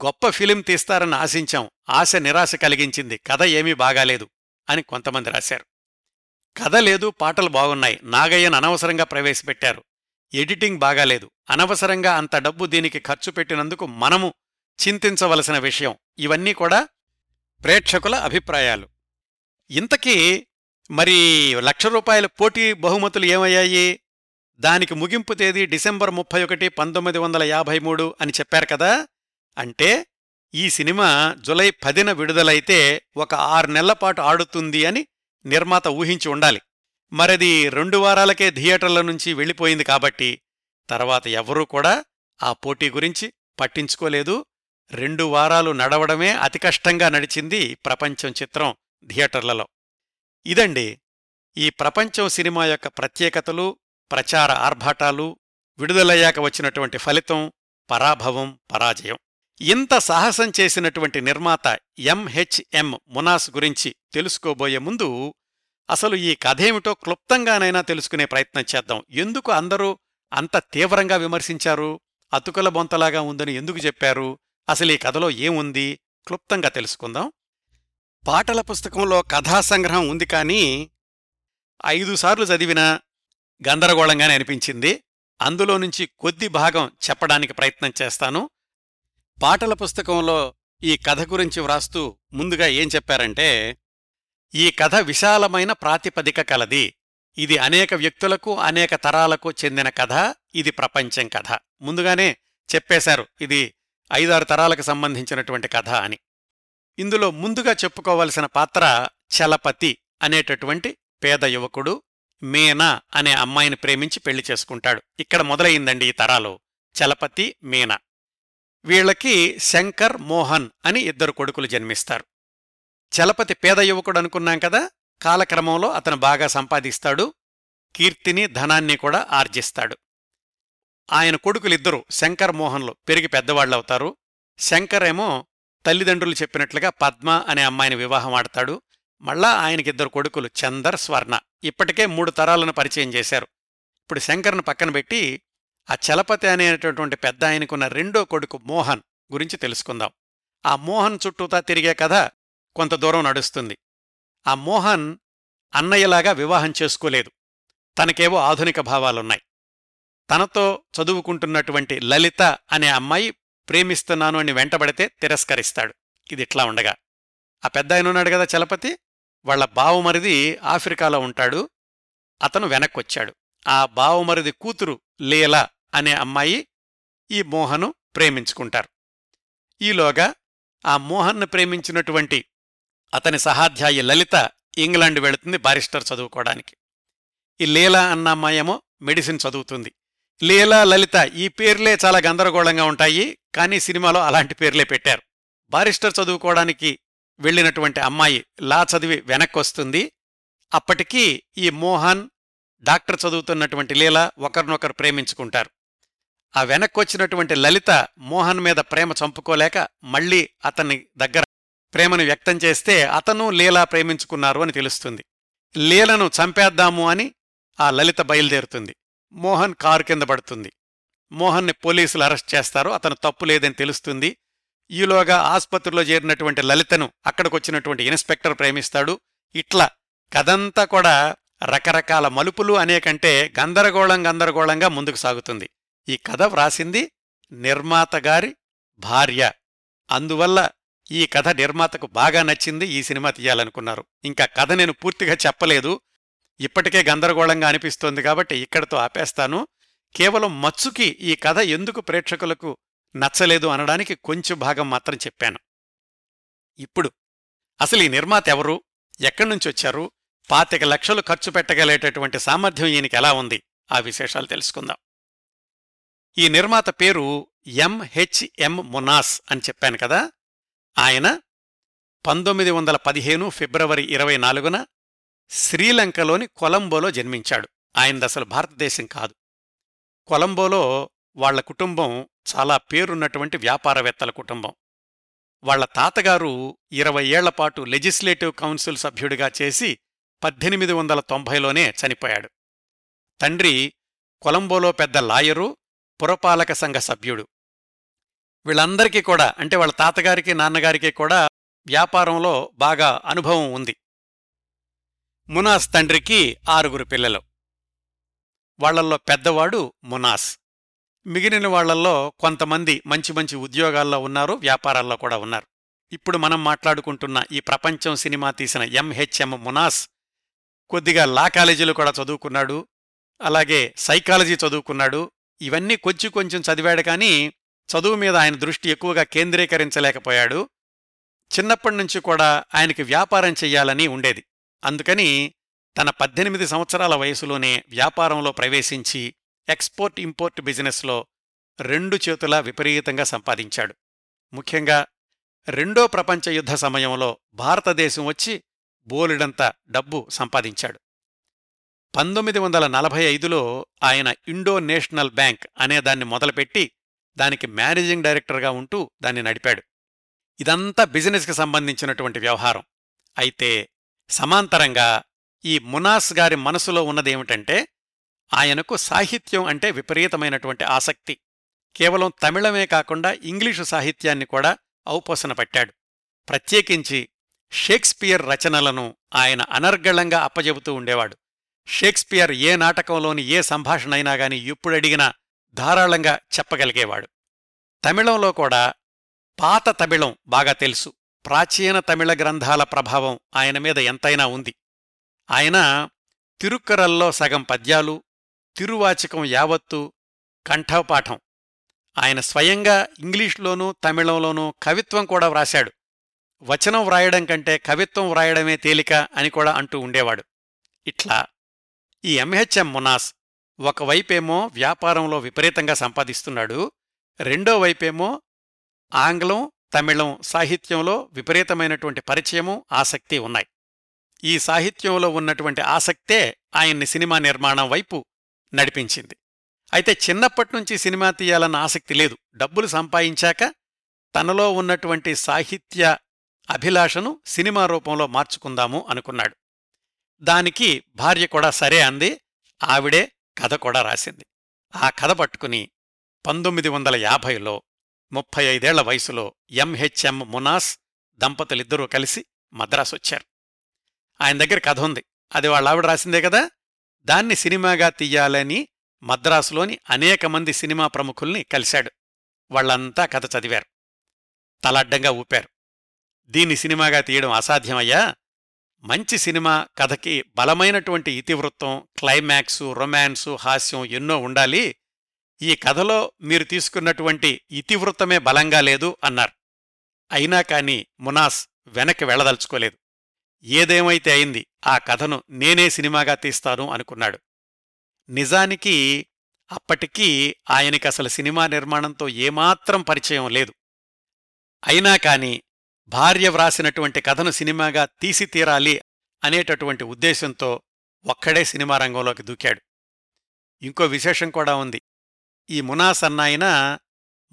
గొప్ప ఫిలిం తీస్తారని ఆశించాం, ఆశ నిరాశ కలిగించింది, కథ ఏమీ బాగాలేదు అని కొంతమంది రాశారు. కథ లేదు, పాటలు బాగున్నాయి, నాగయ్యను అనవసరంగా ప్రవేశపెట్టారు, ఎడిటింగ్ బాగాలేదు, అనవసరంగా అంత డబ్బు దీనికి ఖర్చు పెట్టినందుకు మనము చింతించవలసిన విషయం. ఇవన్నీ కూడా ప్రేక్షకుల అభిప్రాయాలు. ఇంతకీ మరి లక్ష రూపాయల పోటీ బహుమతులు ఏమయ్యాయి? దానికి ముగింపు తేదీ డిసెంబర్ ముప్పై ఒకటి పంతొమ్మిది వందల యాభై మూడు అని చెప్పారు కదా. అంటే ఈ సినిమా జులై పదిన విడుదలైతే ఒక ఆరు నెలల పాటు ఆడుతుంది అని నిర్మాత ఊహించి ఉండాలి. మరది రెండు వారాలకే థియేటర్ల నుంచి వెళ్ళిపోయింది కాబట్టి తర్వాత ఎవరూ కూడా ఆ పోటీ గురించి పట్టించుకోలేదు. రెండు వారాలు నడవడమే అతి కష్టంగా నడిచింది ప్రపంచం చిత్రం థియేటర్లలో. ఇదండి ఈ ప్రపంచం సినిమా యొక్క ప్రత్యేకతలు, ప్రచార ఆర్భాటాలు, విడుదలయ్యాక వచ్చినటువంటి ఫలితం, పరాభవం, పరాజయం. ఇంత సాహసం చేసినటువంటి నిర్మాత ఎంహెచ్ఎం మునాస్ గురించి తెలుసుకోబోయే ముందు అసలు ఈ కథేమిటో క్లుప్తంగానైనా తెలుసుకునే ప్రయత్నం చేద్దాం. ఎందుకు అందరూ అంత తీవ్రంగా విమర్శించారు? అతుకుల బొంతలాగా ఉందని ఎందుకు చెప్పారు? అసలు ఈ కథలో ఏముంది? క్లుప్తంగా తెలుసుకుందాం. పాటల పుస్తకంలో కథా సంగ్రహం ఉంది, కానీ ఐదుసార్లు చదివినా గందరగోళంగానే అనిపించింది. అందులో నుంచి కొద్ది భాగం చెప్పడానికి ప్రయత్నం చేస్తాను. పాటల పుస్తకంలో ఈ కథ గురించి వ్రాస్తూ ముందుగా ఏం చెప్పారంటే, ఈ కథ విశాలమైన ప్రాతిపదిక కలది. ఇది అనేక వ్యక్తులకు అనేక తరాలకు చెందిన కథ. ఇది ప్రపంచం కథ. ముందుగానే చెప్పేశారు ఇది ఐదారు తరాలకు సంబంధించినటువంటి కథ అని. ఇందులో ముందుగా చెప్పుకోవలసిన పాత్ర చలపతి అనేటటువంటి పేద యువకుడు మీనా అనే అమ్మాయిని ప్రేమించి పెళ్లి చేసుకుంటాడు. ఇక్కడ మొదలయ్యిందండి ఈ తరాలు, చలపతి, మీనా. వీళ్లకి శంకర్, మోహన్ అని ఇద్దరు కొడుకులు జన్మిస్తారు. చలపతి పేద యువకుడు అనుకున్నాం కదా, కాలక్రమంలో అతను బాగా సంపాదిస్తాడు, కీర్తిని ధనాన్ని కూడా ఆర్జిస్తాడు. ఆయన కొడుకులిద్దరూ శంకర్, మోహన్లు పెరిగి పెద్దవాళ్లవుతారు. శంకర్ ఏమో తల్లిదండ్రులు చెప్పినట్లుగా పద్మ అనే అమ్మాయిని వివాహం ఆడతాడు. మళ్ళా ఆయనకిద్దరు కొడుకులు చందర్, స్వర్ణ. ఇప్పటికే మూడు తరాలను పరిచయం చేశారు. ఇప్పుడు శంకర్ను పక్కన పెట్టి ఆ చలపతి అనేటటువంటి పెద్ద ఆయనకున్న రెండో కొడుకు మోహన్ గురించి తెలుసుకుందాం. ఆ మోహన్ చుట్టూతా తిరిగే కథ కొంత దూరం నడుస్తుంది. ఆ మోహన్ అన్నయ్యలాగా వివాహం చేసుకోలేదు. తనకేవో ఆధునిక భావాలున్నాయి. తనతో చదువుకుంటున్నటువంటి లలిత అనే అమ్మాయి ప్రేమిస్తున్నాను అని వెంటబడితే తిరస్కరిస్తాడు. ఇది ఇట్లా ఉండగా ఆ పెద్ద ఆయన ఉన్నాడు కదా చలపతి, వాళ్ల బావుమరిది ఆఫ్రికాలో ఉంటాడు. అతను వెనక్కొచ్చాడు. ఆ బావుమరిది కూతురు లీల అనే అమ్మాయి ఈ మోహను ప్రేమించుకుంటారు. ఈలోగా ఆ మోహన్ను ప్రేమించినటువంటి అతని సహాధ్యాయి లలిత ఇంగ్లాండ్ వెళుతుంది బారిస్టర్ చదువుకోవడానికి. ఈ లీల అన్న అమ్మాయేమో మెడిసిన్ చదువుతుంది. లీల, లలిత ఈ పేర్లే చాలా గందరగోళంగా ఉంటాయి, కానీ సినిమాలో అలాంటి పేర్లే పెట్టారు. బారిస్టర్ చదువుకోవడానికి వెళ్ళినటువంటి అమ్మాయి లా చదివి వెనక్కొస్తుంది. అప్పటికీ ఈ మోహన్, డాక్టర్ చదువుతున్నటువంటి లీల ఒకరినొకరు ప్రేమించుకుంటారు. ఆ వెనక్కొచ్చినటువంటి లలిత మోహన్ మీద ప్రేమ చంపుకోలేక మళ్లీ అతని దగ్గర ప్రేమను వ్యక్తం చేస్తే అతను లీల ప్రేమించుకున్నారు అని తెలుస్తుంది. లీలను చంపేద్దాము అని ఆ లలిత బయలుదేరుతుంది. మోహన్ కారు కింద పడుతుంది. మోహన్ని పోలీసులు అరెస్ట్ చేస్తారు. అతను తప్పు లేదని తెలుస్తుంది. ఈలోగా ఆసుపత్రిలో చేరినటువంటి లలితను అక్కడికొచ్చినటువంటి ఇన్స్పెక్టర్ ప్రేమిస్తాడు. ఇట్లా కథంతా కూడా రకరకాల మలుపులు అనేకంటే గందరగోళం గందరగోళంగా ముందుకు సాగుతుంది. ఈ కథ వ్రాసింది నిర్మాతగారి భార్య. అందువల్ల ఈ కథ నిర్మాతకు బాగా నచ్చింది, ఈ సినిమా తీయాలనుకున్నారు. ఇంకా కథ నేను పూర్తిగా చెప్పలేదు, ఇప్పటికే గందరగోళంగా అనిపిస్తోంది కాబట్టి ఇక్కడితో ఆపేస్తాను. కేవలం మచ్చుకి ఈ కథ ఎందుకు ప్రేక్షకులకు నచ్చలేదు అనడానికి కొంచెం భాగం మాత్రం చెప్పాను. ఇప్పుడు అసలు ఈ నిర్మాత ఎవరు? ఎక్కడ్నుంచి వచ్చారు? పాతిక లక్షలు ఖర్చు పెట్టగలేటటువంటి సామర్థ్యం ఈయనకి ఎలా ఉంది? ఆ విశేషాలు తెలుసుకుందాం. ఈ నిర్మాత పేరు ఎంహెచ్ఎం మునాస్ అని చెప్పాను కదా. ఆయన పంతొమ్మిది వందల పదిహేను ఫిబ్రవరి ఇరవై నాలుగున శ్రీలంకలోని కొలంబోలో జన్మించాడు. ఆయనది అసలు భారతదేశం కాదు. కొలంబోలో వాళ్ల కుటుంబం చాలా పేరున్నటువంటి వ్యాపారవేత్తల కుటుంబం. వాళ్ల తాతగారు ఇరవై ఏళ్లపాటు లెజిస్లేటివ్ కౌన్సిల్ సభ్యుడిగా చేసి పద్దెనిమిది వందల తొంభైలోనే చనిపోయాడు. తండ్రి కొలంబోలో పెద్ద లాయరు, పురపాలక సంఘ సభ్యుడు. వీళ్ళందరికీ కూడా, అంటే వాళ్ళ తాతగారికి నాన్నగారికి కూడా వ్యాపారంలో బాగా అనుభవం ఉంది. మునాస్ తండ్రికి ఆరుగురు పిల్లలు. వాళ్లల్లో పెద్దవాడు మునాస్. మిగిలిన వాళ్లల్లో కొంతమంది మంచి మంచి ఉద్యోగాల్లో ఉన్నారు, వ్యాపారాల్లో కూడా ఉన్నారు. ఇప్పుడు మనం మాట్లాడుకుంటున్న ఈ ప్రపంచం సినిమా తీసిన ఎంహెచ్ఎం మునాస్ కొద్దిగా లా కాలేజీలో కూడా చదువుకున్నాడు, అలాగే సైకాలజీ చదువుకున్నాడు. ఇవన్నీ కొంచెం కొంచెం చదివాడు, కానీ చదువు మీద ఆయన దృష్టి ఎక్కువగా కేంద్రీకరించలేకపోయాడు. చిన్నప్పటి నుంచి కూడా ఆయనకి వ్యాపారం చెయ్యాలని ఉండేది. అందుకని తన పద్దెనిమిది సంవత్సరాల వయసులోనే వ్యాపారంలో ప్రవేశించి ఎక్స్పోర్ట్ ఇంపోర్ట్ బిజినెస్లో రెండు చేతులా విపరీతంగా సంపాదించాడు. ముఖ్యంగా రెండో ప్రపంచ యుద్ధ సమయంలో భారతదేశం వచ్చి బోలెడంత డబ్బు సంపాదించాడు. పంతొమ్మిది వందల నలభై ఐదులో ఆయన ఇండో నేషనల్ బ్యాంక్ అనేదాన్ని మొదలుపెట్టి దానికి మేనేజింగ్ డైరెక్టర్గా ఉంటూ దాన్ని నడిపాడు. ఇదంతా బిజినెస్కి సంబంధించినటువంటి వ్యవహారం. అయితే సమాంతరంగా ఈ మునాస్ గారి మనసులో ఉన్నదేమిటంటే, ఆయనకు సాహిత్యం అంటే విపరీతమైనటువంటి ఆసక్తి. కేవలం తమిళమే కాకుండా ఇంగ్లీషు సాహిత్యాన్ని కూడా ఔపోసన పట్టాడు. ప్రత్యేకించి షేక్స్పియర్ రచనలను ఆయన అనర్గళంగా అప్పజెబుతూ ఉండేవాడు. షేక్స్పియర్ ఏ నాటకంలోని ఏ సంభాషణ అయినా గాని ఎప్పుడడిగినా ధారాళంగా చెప్పగలిగేవాడు. తమిళంలో కూడా పాత తమిళం బాగా తెలుసు. ప్రాచీన తమిళ గ్రంథాల ప్రభావం ఆయన మీద ఎంతైనా ఉంది. ఆయన తిరుక్కరల్లో సగం పద్యాలు, తిరువాచకం యావత్తు, కంఠపాఠం. ఆయన స్వయంగా ఇంగ్లీష్లోనూ తమిళంలోనూ కవిత్వం కూడా వ్రాశాడు. వచనం వ్రాయడం కంటే కవిత్వం వ్రాయడమే తేలిక అని కూడా అంటూ ఉండేవాడు. ఇట్లా ఈ ఎంహెచ్ఎం మునాస్ ఒకవైపేమో వ్యాపారంలో విపరీతంగా సంపాదిస్తున్నాడు, రెండోవైపేమో ఆంగ్లం తమిళం సాహిత్యంలో విపరీతమైనటువంటి పరిచయము, ఆసక్తి ఉన్నాయి. ఈ సాహిత్యంలో ఉన్నటువంటి ఆసక్తే ఆయన్ని సినిమా నిర్మాణం వైపు నడిపించింది. అయితే చిన్నప్పటినుంచి సినిమా తీయాలన్న ఆసక్తి లేదు. డబ్బులు సంపాదించాక తనలో ఉన్నటువంటి సాహిత్య అభిలాషను సినిమా రూపంలో మార్చుకుందాము అనుకున్నాడు. దానికి భార్య కూడా సరే అంది. ఆవిడే కథ కూడా రాసింది. ఆ కథ పట్టుకుని పంతొమ్మిది వందల యాభైలో ముప్పై ఐదేళ్ల వయసులో ఎంహెచ్ఎం మునాస్ దంపతులిద్దరూ కలిసి మద్రాసొచ్చారు. ఆయన దగ్గర కథ ఉంది, అది వాళ్ళ ఆవిడ రాసిందే కదా. దాన్ని సినిమాగా తీయాలని మద్రాసులోని అనేక మంది సినిమా ప్రముఖుల్ని కలిశాడు. వాళ్లంతా కథ చదివారు, తలడ్డంగా ఊపారు. దీన్ని సినిమాగా తీయడం అసాధ్యమయ్యా, మంచి సినిమా కథకి బలమైనటువంటి ఇతివృత్తం, క్లైమాక్సు, రొమాన్సు, హాస్యం ఎన్నో ఉండాలి. ఈ కథలో మీరు తీసుకున్నటువంటి ఇతివృత్తమే బలంగా లేదు అన్నారు. అయినా కాని మునాస్ వెనక్కి వెళ్లదలుచుకోలేదు. ఏదేమైతే అయింది, ఆ కథను నేనే సినిమాగా తీస్తాను అనుకున్నాడు. నిజానికి అప్పటికీ ఆయనకి అసలు సినిమా నిర్మాణంతో ఏమాత్రం పరిచయం లేదు. అయినా కాని భార్య వ్రాసినటువంటి కథను సినిమాగా తీసి తీరాలి అనేటటువంటి ఉద్దేశంతో ఒక్కడే సినిమా రంగంలోకి దూకాడు. ఇంకో విశేషం కూడా ఉంది. ఈ మునాస్ అన్నాయన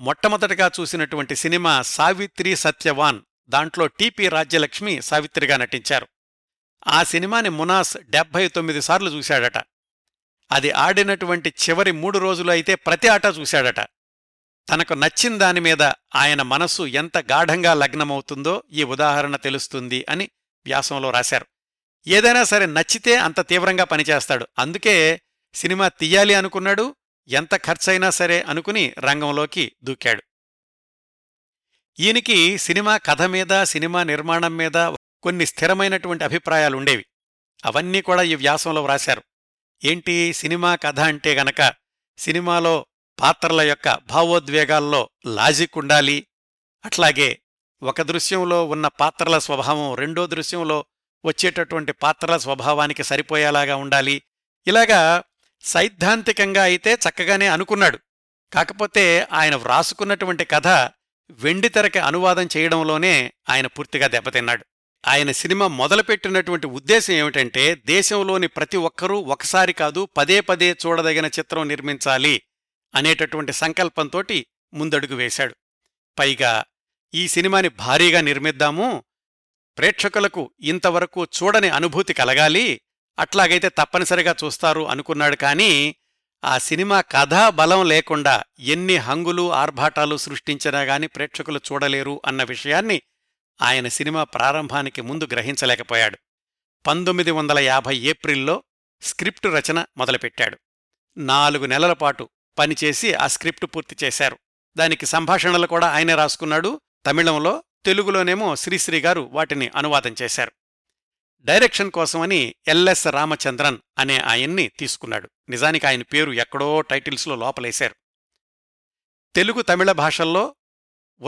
మొట్టమొదటగా చూసినటువంటి సినిమా సావిత్రి సత్యవాన్. దాంట్లో టిపి రాజ్యలక్ష్మి సావిత్రిగా నటించారు. ఆ సినిమాని మునాస్ డెబ్బై తొమ్మిది సార్లు చూశాడట. అది ఆడినటువంటి చివరి మూడు రోజులు అయితే ప్రతి ఆట చూశాడట. తనకు నచ్చిన దానిమీద ఆయన మనస్సు ఎంత గాఢంగా లగ్నమవుతుందో ఈ ఉదాహరణ తెలుస్తుంది అని వ్యాసంలో రాశారు. ఏదైనా సరే నచ్చితే అంత తీవ్రంగా పనిచేస్తాడు. అందుకే సినిమా తీయాలి అనుకున్నాడు, ఎంత ఖర్చైనా సరే అనుకుని రంగంలోకి దూకాడు. ఈయనకి సినిమా కథ మీద, సినిమా నిర్మాణం మీద కొన్ని స్థిరమైనటువంటి అభిప్రాయాలుండేవి. అవన్నీ కూడా ఈ వ్యాసంలో వ్రాశారు. ఏంటి సినిమా కథ అంటే గనక సినిమాలో పాత్రల యొక్క భావోద్వేగాల్లో లాజిక్ ఉండాలి, అట్లాగే ఒక దృశ్యంలో ఉన్న పాత్రల స్వభావం రెండో దృశ్యంలో వచ్చేటటువంటి పాత్రల స్వభావానికి సరిపోయేలాగా ఉండాలి. ఇలాగా సైద్ధాంతికంగా అయితే చక్కగానే అనుకున్నాడు. కాకపోతే ఆయన వ్రాసుకున్నటువంటి కథ వెండితెరకి అనువాదం చేయడంలోనే ఆయన పూర్తిగా దెబ్బతిన్నాడు. ఆయన సినిమా మొదలుపెట్టినటువంటి ఉద్దేశం ఏమిటంటే దేశంలోని ప్రతి ఒక్కరూ ఒకసారి కాదు పదే పదే చూడదగిన చిత్రం నిర్మించాలి అనేటటువంటి సంకల్పంతోటి ముందడుగు వేశాడు. పైగా ఈ సినిమాని భారీగా నిర్మిద్దాము, ప్రేక్షకులకు ఇంతవరకు చూడని అనుభూతి కలగాలి, అట్లాగైతే తప్పనిసరిగా చూస్తారు అనుకున్నాడు. కానీ ఆ సినిమా కథా బలం లేకుండా ఎన్ని హంగులు ఆర్భాటాలు సృష్టించినా గాని ప్రేక్షకులు చూడలేరు అన్న విషయాన్ని ఆయన సినిమా ప్రారంభానికి ముందు గ్రహించలేకపోయాడు. పంతొమ్మిది వందల యాభై ఏప్రిల్లో స్క్రిప్టు రచన మొదలుపెట్టాడు. నాలుగు నెలల పాటు పనిచేసి ఆ స్క్రిప్టు పూర్తి చేశారు. దానికి సంభాషణలు కూడా ఆయనే రాసుకున్నాడు తమిళంలో. తెలుగులోనేమో శ్రీశ్రీ గారు వాటిని అనువాదం చేశారు. డైరెక్షన్ కోసమని ఎల్ ఎస్ రామచంద్రన్ అనే ఆయన్ని తీసుకున్నాడు. నిజానికి ఆయన పేరు ఎక్కడో టైటిల్స్లో లోపలేశారు. తెలుగు తమిళ భాషల్లో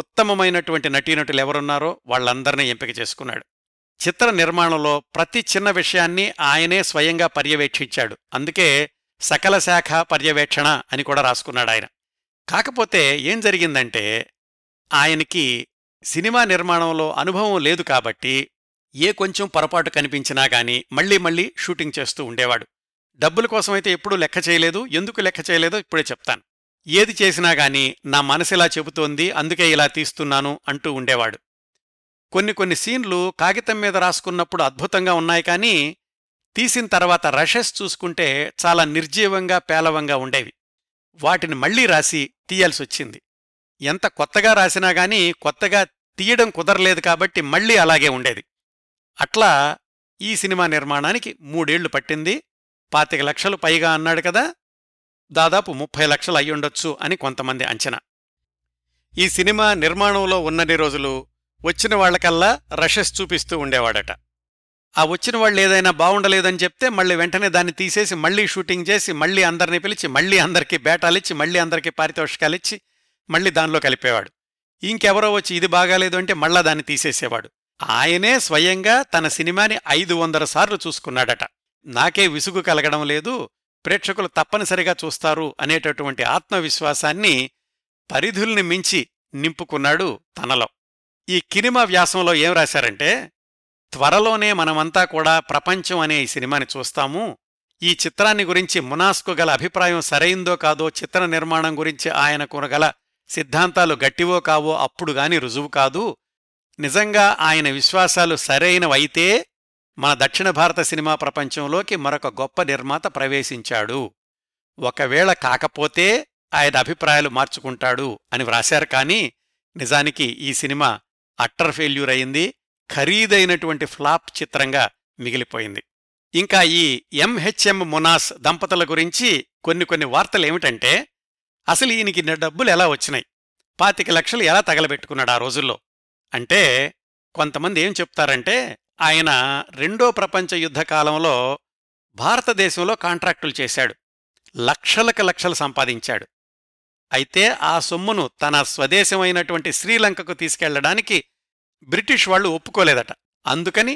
ఉత్తమమైనటువంటి నటీనటులెవరున్నారో వాళ్లందరినీ ఎంపిక చేసుకున్నాడు. చిత్ర నిర్మాణంలో ప్రతి చిన్న విషయాన్ని ఆయనే స్వయంగా పర్యవేక్షించాడు. అందుకే సకల శాఖ పర్యవేక్షణ అని కూడా రాసుకున్నాడు ఆయన. కాకపోతే ఏం జరిగిందంటే ఆయనకి సినిమా నిర్మాణంలో అనుభవం లేదు కాబట్టి ఏ కొంచెం పొరపాటు కనిపించినా గానీ మళ్లీ మళ్లీ షూటింగ్ చేస్తూ ఉండేవాడు. డబ్బుల కోసమైతే ఎప్పుడూ లెక్క చేయలేదు. ఎందుకు లెక్క చేయలేదో ఇప్పుడే చెప్తాను. ఏది చేసినా గానీ నా మనసిలా చెబుతోంది, అందుకే ఇలా తీస్తున్నాను అంటూ ఉండేవాడు. కొన్ని కొన్ని సీన్లు కాగితం మీద రాసుకున్నప్పుడు అద్భుతంగా ఉన్నాయి, కానీ తీసిన తర్వాత రషెస్ చూసుకుంటే చాలా నిర్జీవంగా పేలవంగా ఉండేవి. వాటిని మళ్లీ రాసి తీయాల్సొచ్చింది. ఎంత కొత్తగా రాసినా గానీ కొత్తగా తీయడం కుదరలేదు కాబట్టి మళ్లీ అలాగే ఉండేది. అట్లా ఈ సినిమా నిర్మాణానికి మూడేళ్లు పట్టింది. పాతిక లక్షలు పైగా అన్నాడు కదా, దాదాపు ముప్పై లక్షలు అయ్యుండొచ్చు అని కొంతమంది అంచనా. ఈ సినిమా నిర్మాణంలో ఉన్నన్ని రోజులు వచ్చిన వాళ్లకల్లా రషెస్ చూపిస్తూ ఉండేవాడట. ఆ వచ్చిన వాళ్ళు ఏదైనా బావుండలేదని చెప్తే మళ్ళీ వెంటనే దాన్ని తీసేసి మళ్లీ షూటింగ్ చేసి మళ్లీ అందరినీ పిలిచి మళ్లీ అందరికీ బేటాలిచ్చి మళ్లీ అందరికీ పారితోషికాలిచ్చి మళ్లీ దానిలో కలిపేవాడు. ఇంకెవరో వచ్చి ఇది బాగాలేదు అంటే మళ్ళా దాన్ని తీసేసేవాడు. ఆయనే స్వయంగా తన సినిమాని ఐదు వందల సార్లు చూసుకున్నాడట. నాకే విసుగు కలగడం లేదు, ప్రేక్షకులు తప్పనిసరిగా చూస్తారు అనేటటువంటి ఆత్మవిశ్వాసాన్ని పరిధుల్ని మించి నింపుకున్నాడు తనలో. ఈ కీనిమా వ్యాసంలో ఏం రాశారంటే, త్వరలోనే మనమంతా కూడా ప్రపంచం అనే ఈ సినిమాని చూస్తాము. ఈ చిత్రాన్ని గురించి మునాస్కు గల అభిప్రాయం సరైందో కాదో, చిత్ర నిర్మాణం గురించి ఆయనకు గల సిద్ధాంతాలు గట్టివో కావో అప్పుడుగాని రుజువు కాదు. నిజంగా ఆయన విశ్వాసాలు సరైనవైతే మన దక్షిణ భారత సినిమా ప్రపంచంలోకి మరొక గొప్ప నిర్మాత ప్రవేశించాడు. ఒకవేళ కాకపోతే ఆయన అభిప్రాయాలు మార్చుకుంటాడు అని వ్రాశారు. కానీ నిజానికి ఈ సినిమా అట్టర్ ఫెయిల్యూర్ అయింది. ఖరీదైనటువంటి ఫ్లాప్ చిత్రంగా మిగిలిపోయింది. ఇంకా ఈ ఎంహెచ్ఎం మునాస్ దంపతుల గురించి కొన్ని కొన్ని వార్తలేమిటంటే, అసలు ఈయనకి డబ్బులు ఎలా వచ్చినాయి, పాతిక లక్షలు ఎలా తగలబెట్టుకున్నాడు ఆ రోజుల్లో అంటే, కొంతమంది ఏం చెప్తారంటే, ఆయన రెండో ప్రపంచ యుద్ధ కాలంలో భారతదేశంలో కాంట్రాక్టులు చేశాడు, లక్షలకు లక్షలు సంపాదించాడు. అయితే ఆ సొమ్మును తన స్వదేశమైనటువంటి శ్రీలంకకు తీసుకెళ్లడానికి బ్రిటిష్ వాళ్లు ఒప్పుకోలేదట. అందుకని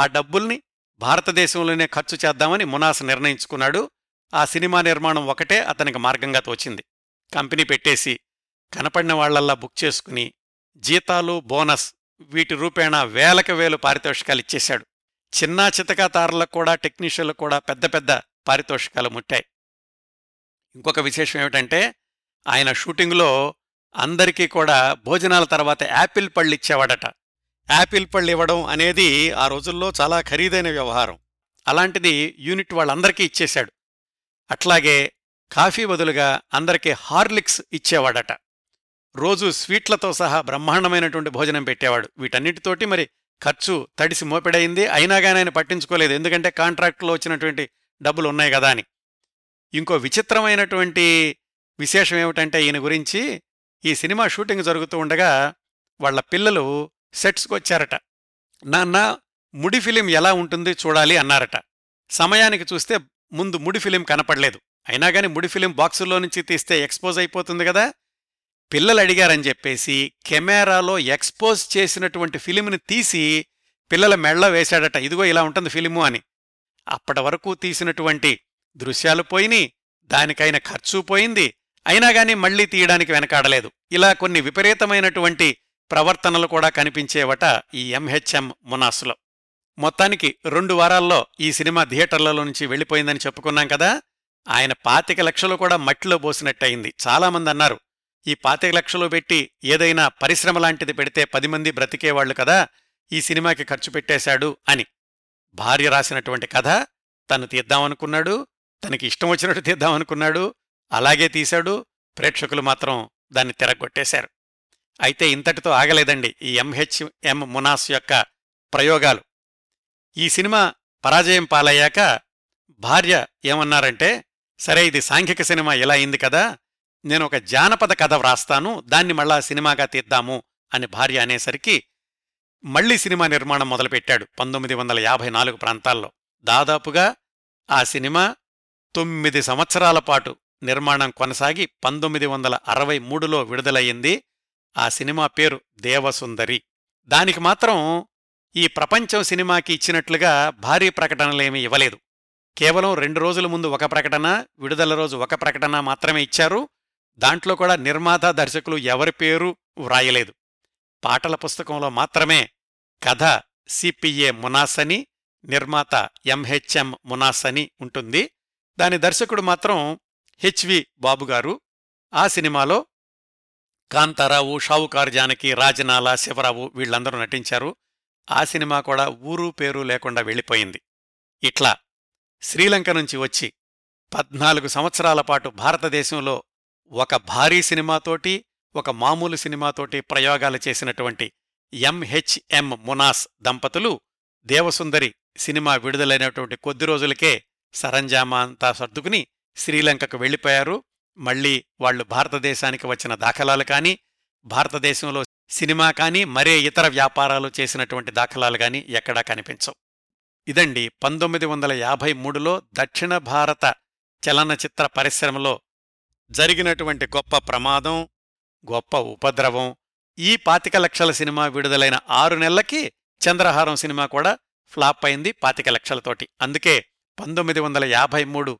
ఆ డబ్బుల్ని భారతదేశంలోనే ఖర్చు చేద్దామని మునాస్ నిర్ణయించుకున్నాడు. ఆ సినిమా నిర్మాణం ఒకటే అతనికి మార్గంగా తోచింది. కంపెనీ పెట్టేసి కనపడిన వాళ్లల్లా బుక్ చేసుకుని జీతాలు బోనస్ వీటి రూపేణా వేలకు వేలు పారితోషికాలిచ్చేశాడు. చిన్నా చితకా తారులకు కూడా టెక్నీషియన్లకు కూడా పెద్ద పెద్ద పారితోషికాలు ముట్టాయి. ఇంకొక విశేషం ఏమిటంటే, ఆయన షూటింగ్లో అందరికీ కూడా భోజనాల తర్వాత యాపిల్ పళ్ళు ఇచ్చేవాడట. యాపిల్ పళ్ళు ఇవ్వడం అనేది ఆ రోజుల్లో చాలా ఖరీదైన వ్యవహారం. అలాంటిది యూనిట్ వాళ్ళందరికీ ఇచ్చేశాడు. అట్లాగే కాఫీ బదులుగా అందరికీ హార్లిక్స్ ఇచ్చేవాడట. రోజూ స్వీట్లతో సహా బ్రహ్మాండమైనటువంటి భోజనం పెట్టేవాడు. వీటన్నిటితోటి మరి ఖర్చు తడిసి మోపెడైంది. అయినాగానే ఆయన పట్టించుకోలేదు, ఎందుకంటే కాంట్రాక్టులో వచ్చినటువంటి డబ్బులు ఉన్నాయి కదా అని. ఇంకో విచిత్రమైనటువంటి విశేషం ఏమిటంటే, ఈయన గురించి ఈ సినిమా షూటింగ్ జరుగుతూ ఉండగా వాళ్ల పిల్లలు సెట్స్కు వచ్చారట. నాన్న ముడి ఫిలిం ఎలా ఉంటుంది చూడాలి అన్నారట. సమయానికి చూస్తే ముందు ముడి ఫిలిం కనపడలేదు. అయినాగాని ముడి ఫిలిం బాక్సుల్లో నుంచి తీస్తే ఎక్స్పోజ్ అయిపోతుంది కదా. పిల్లలు అడిగారని చెప్పేసి కెమెరాలో ఎక్స్పోజ్ చేసినటువంటి ఫిలింని తీసి పిల్లల మెళ్ళ వేశాడట. ఇదిగో ఇలా ఉంటుంది ఫిలిము అని. అప్పటి వరకు తీసినటువంటి దృశ్యాలు పోయినాయి, దానికైన ఖర్చు పోయింది. అయినాగాని మళ్లీ తీయడానికి వెనకాడలేదు. ఇలా కొన్ని విపరీతమైనటువంటి ప్రవర్తనలు కూడా కనిపించేవట ఈ ఎంహెచ్ఎం మునాస్లో. మొత్తానికి రెండు వారాల్లో ఈ సినిమా థియేటర్లలో నుంచి వెళ్ళిపోయిందని చెప్పుకున్నాం కదా. ఆయన పాతిక లక్షలు కూడా మట్టిలో పోసినట్టయింది. చాలామంది అన్నారు, ఈ పాతిక లక్షలు పెట్టి ఏదైనా పరిశ్రమ లాంటిది పెడితే పది మంది బ్రతికేవాళ్లు కదా, ఈ సినిమాకి ఖర్చు పెట్టేశాడు అని. భార్య రాసినటువంటి కథ తను తీద్దామనుకున్నాడు, తనకి ఇష్టం వచ్చినట్టు తీద్దామనుకున్నాడు, అలాగే తీశాడు. ప్రేక్షకులు మాత్రం దాన్ని తిరగొట్టేశారు. అయితే ఇంతటితో ఆగలేదండి ఈ ఎంహెచ్ఎం మునాస్ యొక్క ప్రయోగాలు. ఈ సినిమా పరాజయం పాలయ్యాక భార్య ఏమన్నారంటే, సరే ఇది సాంఘిక సినిమా ఇలా అయింది కదా, నేను ఒక జానపద కథ వ్రాస్తాను, దాన్ని మళ్ళా సినిమాగా తీద్దాము అని భార్య అనేసరికి మళ్లీ సినిమా నిర్మాణం మొదలుపెట్టాడు పంతొమ్మిది వందల యాభై నాలుగు ప్రాంతాల్లో. దాదాపుగా ఆ సినిమా తొమ్మిది సంవత్సరాల పాటు నిర్మాణం కొనసాగి పంతొమ్మిది వందల అరవై మూడులో విడుదలయ్యింది. ఆ సినిమా పేరు దేవసుందరి. దానికి మాత్రం ఈ ప్రపంచం సినిమాకి ఇచ్చినట్లుగా భారీ ప్రకటనలేమీ ఇవ్వలేదు. కేవలం రెండు రోజుల ముందు ఒక ప్రకటన, విడుదల రోజు ఒక ప్రకటన మాత్రమే ఇచ్చారు. దాంట్లో కూడా నిర్మాత దర్శకులు ఎవరి పేరు వ్రాయలేదు. పాటల పుస్తకంలో మాత్రమే కథ సిపిఏ మునాస్ అని, నిర్మాత ఎంహెచ్ఎం మునాస్ అని ఉంటుంది. దాని దర్శకుడు మాత్రం హెచ్ విబాబు గారు. ఆ సినిమాలో కాంతారావు, షావుకార్, జానకి, రాజనాల, శివరావు వీళ్లందరూ నటించారు. ఆ సినిమా కూడా ఊరు పేరు లేకుండా వెళ్ళిపోయింది. ఇట్లా శ్రీలంక నుంచి వచ్చి పద్నాలుగు సంవత్సరాల పాటు భారతదేశంలో ఒక భారీ సినిమాతోటి ఒక మామూలు సినిమాతోటి ప్రయోగాలు చేసినటువంటి ఎంహెచ్ఎం మునాస్ దంపతులు దేవసుందరి సినిమా విడుదలైనటువంటి కొద్ది రోజులకే సరంజామా అంతా సర్దుకుని శ్రీలంకకు వెళ్ళిపోయారు. మళ్లీ వాళ్లు భారతదేశానికి వచ్చిన దాఖలాలు కానీ, భారతదేశంలో సినిమా కానీ మరే ఇతర వ్యాపారాలు చేసినటువంటి దాఖలాలు కానీ ఎక్కడా కనిపించవు. ఇదండి పంతొమ్మిది వందల యాభై మూడులో దక్షిణ భారత చలనచిత్ర పరిశ్రమలో జరిగినటువంటి గొప్ప ప్రమాదం, గొప్ప ఉపద్రవం. ఈ పాతిక లక్షల సినిమా విడుదలైన ఆరు నెలలకి చంద్రహారం సినిమా కూడా ఫ్లాప్ అయింది పాతిక లక్షలతోటి. అందుకే పంతొమ్మిది వందల యాభై మూడు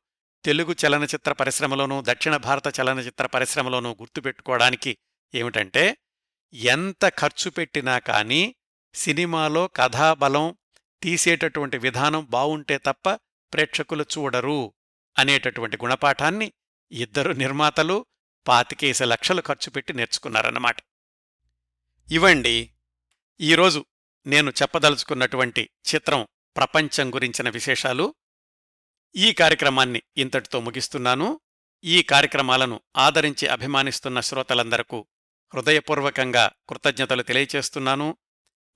తెలుగు చలనచిత్ర పరిశ్రమలోనూ దక్షిణ భారత చలనచిత్ర పరిశ్రమలోనూ గుర్తుపెట్టుకోవడానికి ఏమిటంటే, ఎంత ఖర్చు పెట్టినా కానీ సినిమాలో కథాబలం, తీసేటటువంటి విధానం బావుంటే తప్ప ప్రేక్షకులు చూడరు అనేటటువంటి గుణపాఠాన్ని ఇద్దరు నిర్మాతలు పాతికేస లక్షలు ఖర్చు పెట్టి నేర్చుకున్నారన్నమాట. ఇవండి ఈరోజు నేను చెప్పదలుచుకున్నటువంటి చిత్రం ప్రపంచం గురించిన విశేషాలు. ఈ కార్యక్రమాన్ని ఇంతటితో ముగిస్తున్నాను. ఈ కార్యక్రమాలను ఆదరించి అభిమానిస్తున్న శ్రోతలందరకు హృదయపూర్వకంగా కృతజ్ఞతలు తెలియచేస్తున్నాను.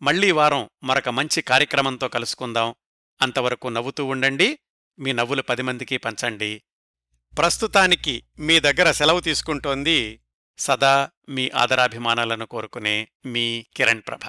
మళ్లీ వారం మరొక మంచి కార్యక్రమంతో కలుసుకుందాం. అంతవరకు నవ్వుతూ ఉండండి, మీ నవ్వులు పది మందికి పంచండి. ప్రస్తుతానికి మీ దగ్గర సెలవు తీసుకుంటోంది సదా మీ ఆదరాభిమానాలను కోరుకునే మీ కిరణ్ ప్రభ.